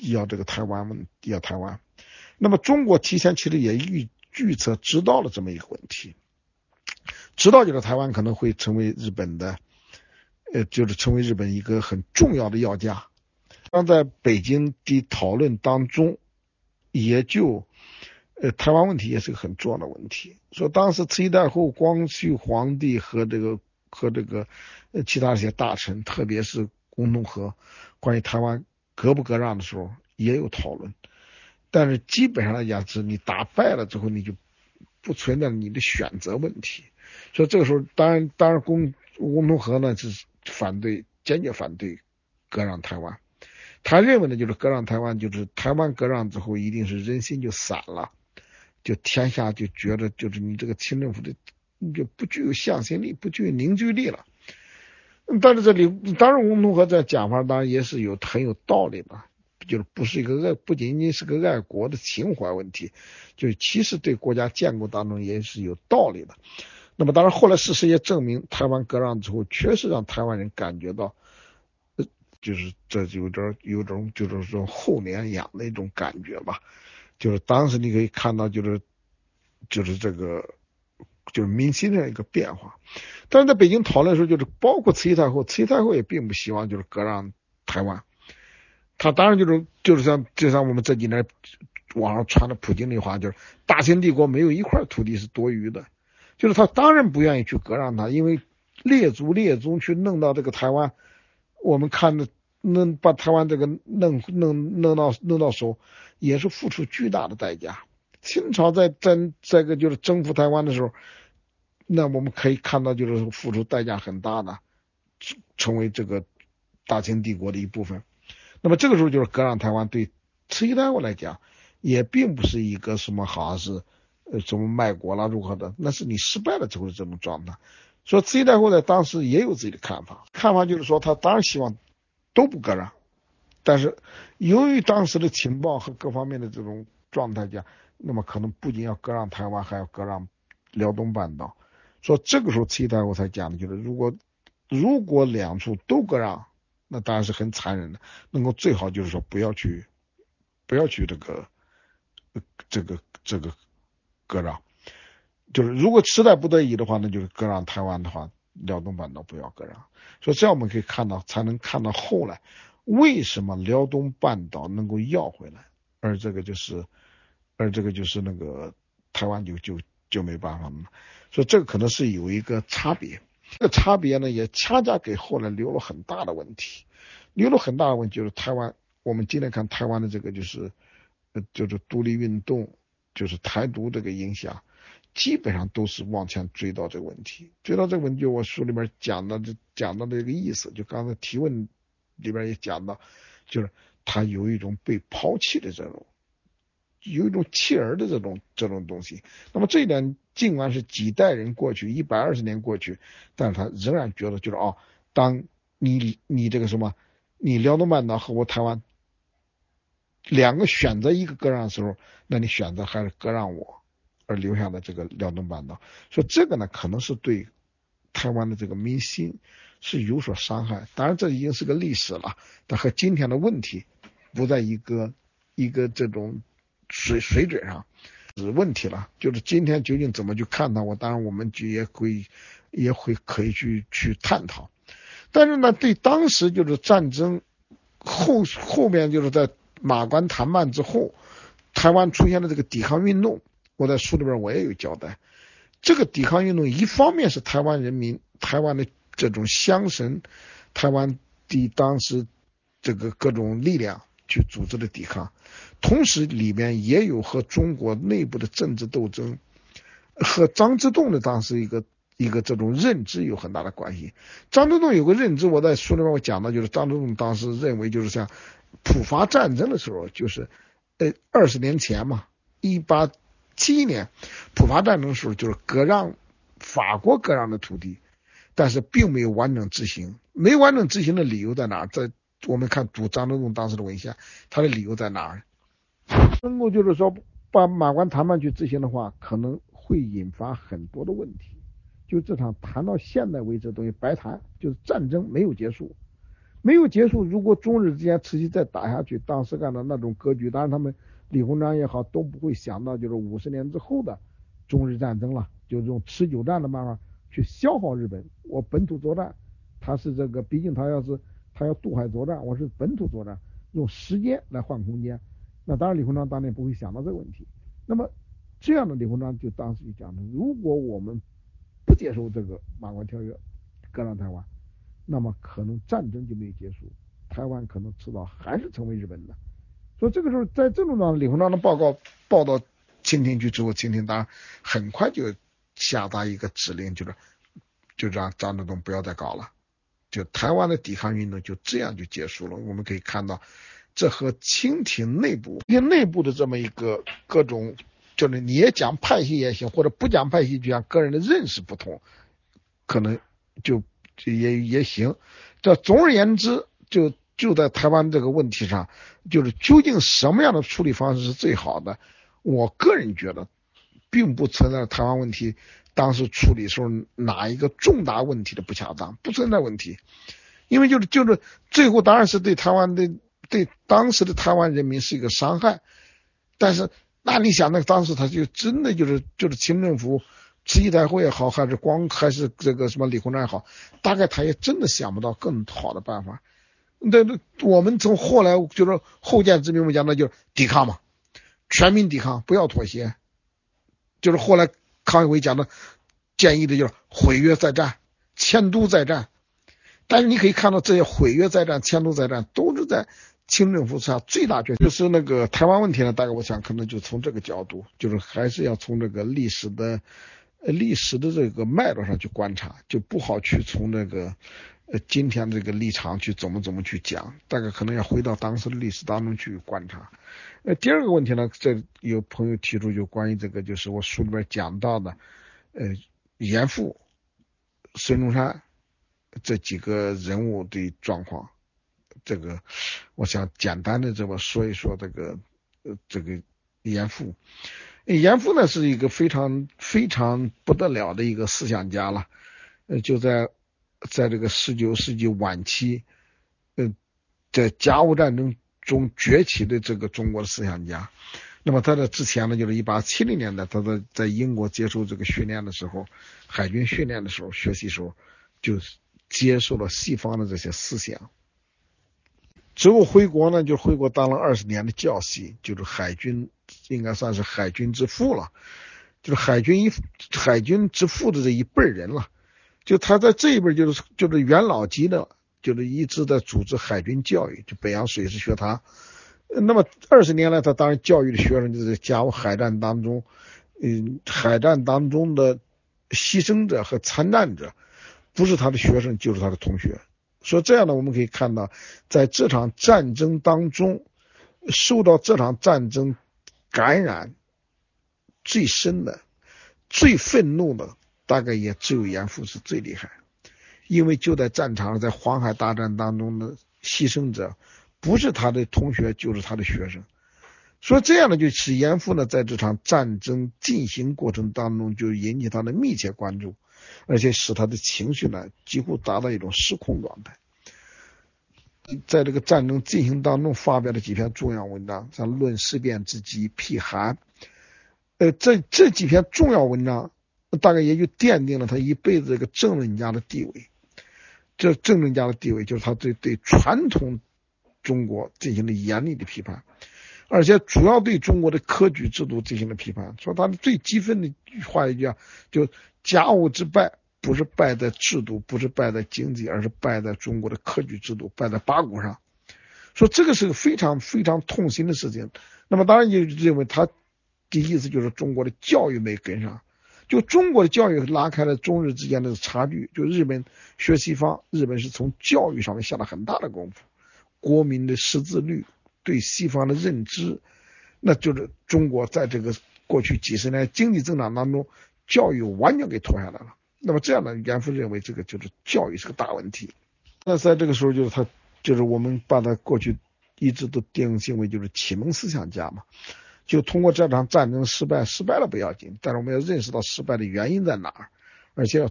要这个台湾，要台湾。那么中国提前其实也预测知道了这么一个问题，知道就是台湾可能会成为日本的，就是成为日本一个很重要的要价。当在北京的讨论当中，也就台湾问题也是个很重要的问题。说当时慈禧太后、光绪皇帝和这个其他一些大臣，特别是翁同龢，关于台湾割不割让的时候也有讨论，但是基本上来讲是你打败了之后，你就不存在你的选择问题。所以这个时候当然翁同龢呢是坚决反对割让台湾。他认为呢就是割让台湾，就是台湾割让之后一定是人心就散了，就天下就觉得就是你这个清政府的就不具有向心力，不具有凝聚力了。但是这里当然翁同龢在讲法当然也是很有道理的，就是不仅仅是个爱国的情怀问题，就是其实对国家建构当中也是有道理的。那么当然后来事实也证明，台湾割让之后确实让台湾人感觉到，就是这有种就是说后脸痒的一种感觉吧。就是当时你可以看到就是这个就是民心的一个变化。但是在北京讨论的时候，就是包括慈禧太后也并不希望就是割让台湾。他当然就是像我们这几年网上传的普京的话，就是大清帝国没有一块土地是多余的，就是他当然不愿意去割让它，因为列宗去弄到这个台湾，我们看着能把台湾这个弄到手，也是付出巨大的代价。清朝在个就是征服台湾的时候，那我们可以看到就是付出代价很大的，成为这个大清帝国的一部分。那么这个时候就是割让台湾，对慈禧太后来讲也并不是一个什么好像是什么卖国啦如何的，那是你失败了之后的这种状态。所以慈禧太后在当时也有自己的看法，就是说他当然希望都不割让，但是由于当时的情报和各方面的这种状态下，那么可能不仅要割让台湾，还要割让辽东半岛。说这个时候慈禧太后才讲的就是，如果两处都割让，那当然是很残忍的，能够最好就是说不要去这个割让，就是如果实在不得已的话，那就是割让台湾的话，辽东半岛不要割让。所以这样我们可以看到，才能看到后来为什么辽东半岛能够要回来，而这个就是那个台湾就没办法了。所以这个可能是有一个差别，这个差别呢也恰恰给后来留了很大的问题，就是台湾，我们今天看台湾的这个就是独立运动，就是台独这个影响，基本上都是往前追到这个问题。就我书里面讲到这个意思，就刚才提问里边也讲到，就是他有一种被抛弃的这种，有一种弃儿的这种东西。那么这一点尽管是几代人过去，120年过去，但是他仍然觉得就是当你这个什么，你辽东半岛和我台湾两个选择一个割让的时候，那你选择还是割让我，而留下的这个辽东半岛。所以这个呢可能是对台湾的这个民心是有所伤害，当然这已经是个历史了，但和今天的问题不在一个这种水准上是问题了。就是今天究竟怎么去看它，当然我们就也会可以去探讨。但是呢，对当时就是战争后面就是在马关谈判之后，台湾出现了这个抵抗运动，我在书里边我也有交代。这个抵抗运动一方面是台湾人民、台湾的这种乡绅、台湾的当时这个各种力量去组织的抵抗，同时里面也有和中国内部的政治斗争，和张之洞的当时一个这种认知有很大的关系。张之洞有个认知，我在书里面我讲的就是张之洞当时认为，就是像普法战争的时候，就是20年前嘛，1871年普法战争的时候，就是割让法国割让的土地，但是并没有完整执行。没完整执行的理由在哪？在我们看读张之洞当时的文献，他的理由在哪儿？能够就是说把马关谈判去执行的话，可能会引发很多的问题。就这场谈到现在为止的东西白谈，就是战争没有结束。如果中日之间持续再打下去，当时干的那种格局，当然他们李鸿章也好都不会想到就是50年之后的中日战争了，就是用持久战的办法去消耗日本。我本土作战，他是这个，毕竟他要渡海作战，我是本土作战，用时间来换空间。那当然李鸿章当年不会想到这个问题。那么这样的李鸿章就当时就讲的，如果我们不接受这个马关条约割让台湾，那么可能战争就没有结束，台湾可能迟早还是成为日本的。所以这个时候在这种上，李鸿章的报到清廷去之后，清廷当然很快就下达一个指令，就让张之洞不要再搞了，就台湾的抵抗运动就这样就结束了。我们可以看到，这和清廷内部的这么一个各种，就是你也讲派系也行，或者不讲派系，就像个人的认识不同，可能就也行。这总而言之，就在台湾这个问题上，就是究竟什么样的处理方式是最好的？我个人觉得，并不存在台湾问题当时处理时候哪一个重大问题的不恰当，不存在问题。因为就是最后当然是对台湾的，对当时的台湾人民是一个伤害，但是。那你想，那当时他就真的就是清政府慈禧太后也好，还是这个什么李鸿章也好，大概他也真的想不到更好的办法。那我们从后来就是后见之明，我们讲的就是抵抗嘛，全民抵抗，不要妥协。就是后来康有为讲的建议的就是毁约再战、迁都再战。但是你可以看到，这些毁约再战、迁都再战都是在清政府下最大决心。就是那个台湾问题呢，大概我想可能就从这个角度，就是还是要从这个历史的这个脉络上去观察，就不好去从那个今天这个立场去怎么去讲，大概可能要回到当时的历史当中去观察。第二个问题呢，这有朋友提出就关于这个，就是我书里边讲到的严复、孙中山这几个人物的状况。这个我想简单的这么说一说这个严复呢是一个非常非常不得了的一个思想家了。就在这个19世纪晚期，在甲午战争中崛起的这个中国的思想家。那么他在之前呢，就是1870年代他在英国接受这个训练的时候，海军训练的时候，学习时候就接受了西方的这些思想。之后回国呢，就回国当了20年的教习，就是海军，应该算是海军之父了，就是海军之父的这一辈人了。就他在这一辈就是元老级的，就是一直在组织海军教育，就北洋水师学堂。那么20年来，他当然教育的学生就是甲午海战当中，海战当中的牺牲者和参战者，不是他的学生就是他的同学。所以这样呢，我们可以看到，在这场战争当中，受到这场战争感染最深的、最愤怒的，大概也只有严复是最厉害。因为就在战场，在黄海大战当中的牺牲者，不是他的同学就是他的学生。所以这样呢，就使严复呢在这场战争进行过程当中，就引起他的密切关注。而且使他的情绪呢几乎达到一种失控状态。在这个战争进行当中发表的几篇重要文章，像《论事变之机》《辟寒》，这几篇重要文章大概也就奠定了他一辈子这个政论家的地位。这政论家的地位就是他对传统中国进行了严厉的批判，而且主要对中国的科举制度进行了批判。说他的最激愤的话一句啊，就甲午之败不是败在制度，不是败在经济，而是败在中国的科举制度，败在八股上。说这个是个非常非常痛心的事情。那么当然就认为他的意思就是中国的教育没跟上，就中国的教育拉开了中日之间的差距。就日本学西方，日本是从教育上面下了很大的功夫，国民的识字率，对西方的认知，那就是中国在这个过去几十年经济增长当中，教育完全给拖下来了。那么这样呢，严复认为这个就是教育是个大问题。那在这个时候就是他，就是我们把他过去一直都定性为就是启蒙思想家嘛。就通过这场战争失败了不要紧，但是我们要认识到失败的原因在哪儿，而且要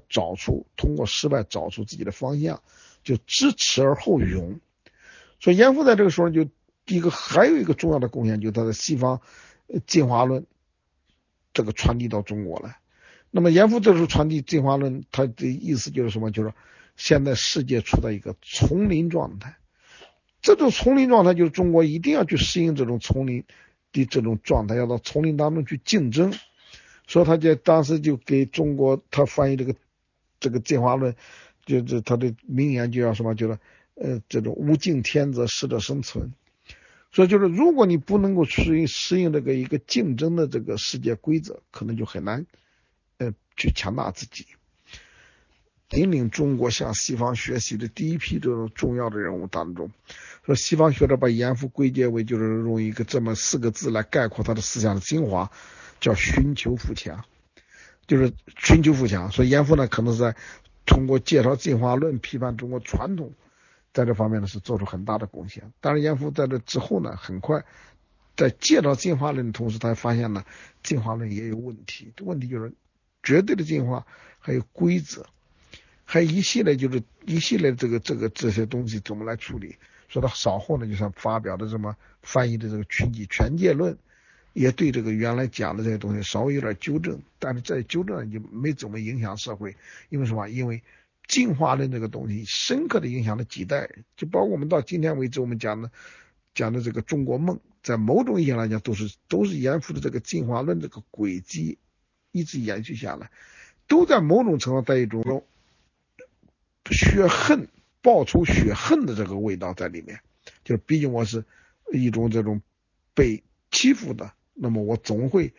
通过失败找出自己的方向，就知耻而后勇。所以严复在这个时候就第一个还有一个重要的贡献，就是他的西方进化论这个传递到中国来。那么严复这时候传递进化论，他的意思就是什么？就是现在世界处在一个丛林状态，这种丛林状态就是中国一定要去适应这种丛林的这种状态，要到丛林当中去竞争。所以他就当时就给中国，他翻译这个进化论，就是他的名言就要什么，就是这种物竞天择，适者生存。所以就是如果你不能够适应这个一个竞争的这个世界规则，可能就很难去强大自己。引领中国向西方学习的第一批这种重要的人物当中，说西方学者把严复归结为，就是用一个这么4个字来概括他的思想的精华，叫寻求富强，就是寻求富强。所以严复呢，可能是在通过介绍进化论、批判中国传统，在这方面呢是做出很大的贡献。当然，严复在这之后呢，很快在介绍进化论的同时，他还发现呢，进化论也有问题。问题就是绝对的进化，还有规则，还一系列这些东西怎么来处理。说到稍后呢，就像发表的这么翻译的这个群体全界论，也对这个原来讲的这些东西稍微有点纠正，但是在纠正就没怎么影响社会。因为什么？因为进化论这个东西深刻的影响了几代人，就包括我们到今天为止，我们讲的这个中国梦，在某种意义上来讲都是严复的这个进化论这个轨迹一直延续下来，都在某种程度在一种血恨报仇血恨的这个味道在里面。就是毕竟我是一种这种被欺负的，那么我总会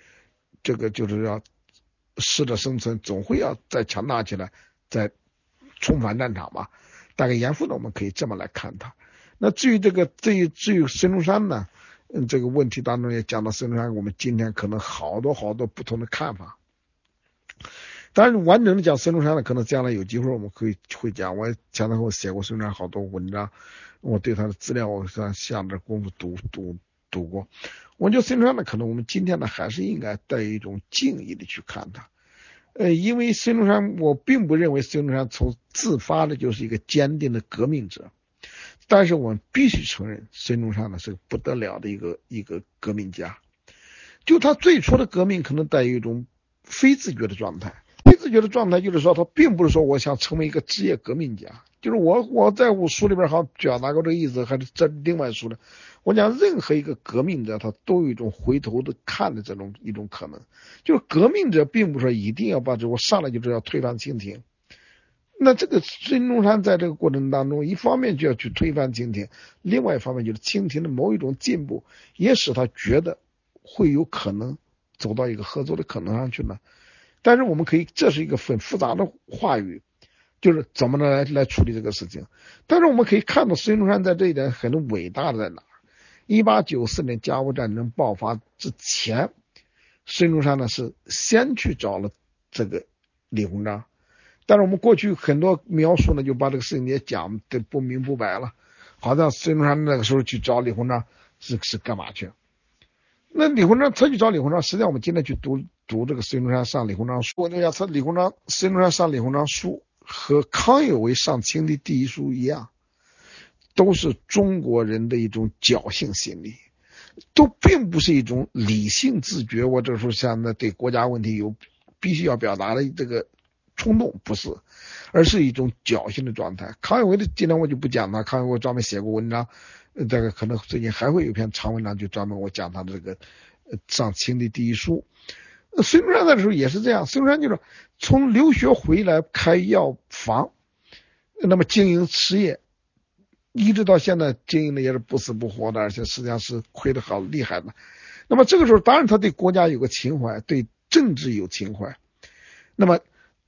这个就是要适者生存，总会要再强大起来，再重返战场嘛。大概严复呢，我们可以这么来看他。那至于孙中山呢，这个问题当中也讲到孙中山，我们今天可能好多不同的看法。但是完整的讲孙中山呢，可能将来有机会我们可以会讲。我前头写过孙中山好多文章，我对他的资料我向着功夫读过。我觉得孙中山呢，可能我们今天呢还是应该带一种敬意的去看他。因为孙中山，我并不认为孙中山从自发的就是一个坚定的革命者，但是我们必须承认，孙中山呢是个不得了的一个革命家。就他最初的革命可能带有一种非自觉的状态。自觉的状态就是说，他并不是说我想成为一个职业革命家，就是我在我书里边好像表达过这个意思，还是这另外书呢，我讲任何一个革命者，他都有一种回头的看的这种一种可能。就是革命者并不是说一定要把这我上来就是要推翻清廷。那这个孙中山在这个过程当中，一方面就要去推翻清廷，另外一方面就是清廷的某一种进步也使他觉得会有可能走到一个合作的可能上去呢。但是我们可以，这是一个很复杂的话语，就是怎么来处理这个事情。但是我们可以看到孙中山在这一点很伟大的在哪儿？ 1894 年甲午战争爆发之前，孙中山呢是先去找了这个李鸿章。但是我们过去很多描述呢，就把这个事情也讲得不明不白了，好像孙中山那个时候去找李鸿章是干嘛去？那李鸿章，他去找李鸿章，实际上我们今天去读这个孙中山上李鸿章书，我就讲他孙中山上李鸿章书和康有为上清帝第一书一样，都是中国人的一种侥幸心理，都并不是一种理性自觉，我这时候想呢对国家问题有必须要表达的这个冲动，不是，而是一种侥幸的状态。康有为的今天我就不讲了，康有为专门写过文章，这个可能最近还会有篇长文章就专门我讲他的这个上清的第一书。孙中山那时候也是这样，孙中山就是从留学回来开药房，那么经营实业，一直到现在经营的也是不死不活的，而且实际上是亏得好厉害的。那么这个时候当然他对国家有个情怀，对政治有情怀，那么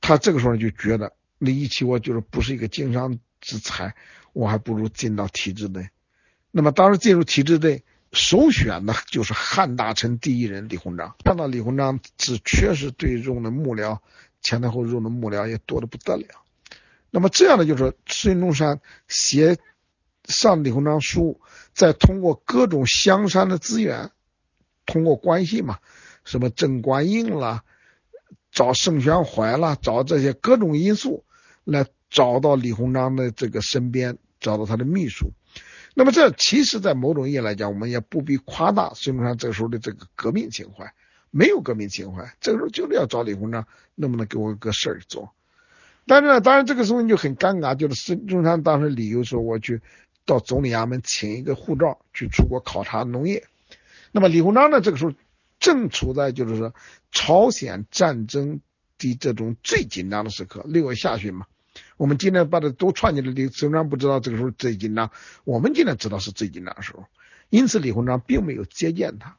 他这个时候就觉得李一奇我就是不是一个经商之才，我还不如进到体制内。那么当时进入体制内首选的就是汉大臣第一人李鸿章，看到李鸿章只确实对用的幕僚前台后用的幕僚也多得不得了。那么这样的就是孙中山写上李鸿章书，再通过各种香山的资源，通过关系嘛，什么郑观应啦，找盛宣怀啦，找这些各种因素来找到李鸿章的这个身边，找到他的秘书。那么这其实在某种意义来讲，我们也不必夸大孙中山这个时候的这个革命情怀，没有革命情怀，这个时候就是要找李鸿章能不能给我个事儿做。但是呢，当然这个事情就很尴尬，就是孙中山当时理由说我去到总理衙门请一个护照去出国考察农业。那么李鸿章呢这个时候正处在就是说朝鲜战争的这种最紧张的时刻，6月下旬嘛，我们今天把它都串起来，李鸿章不知道这个时候最紧张，我们今天知道是最紧张的时候，因此李鸿章并没有接见他。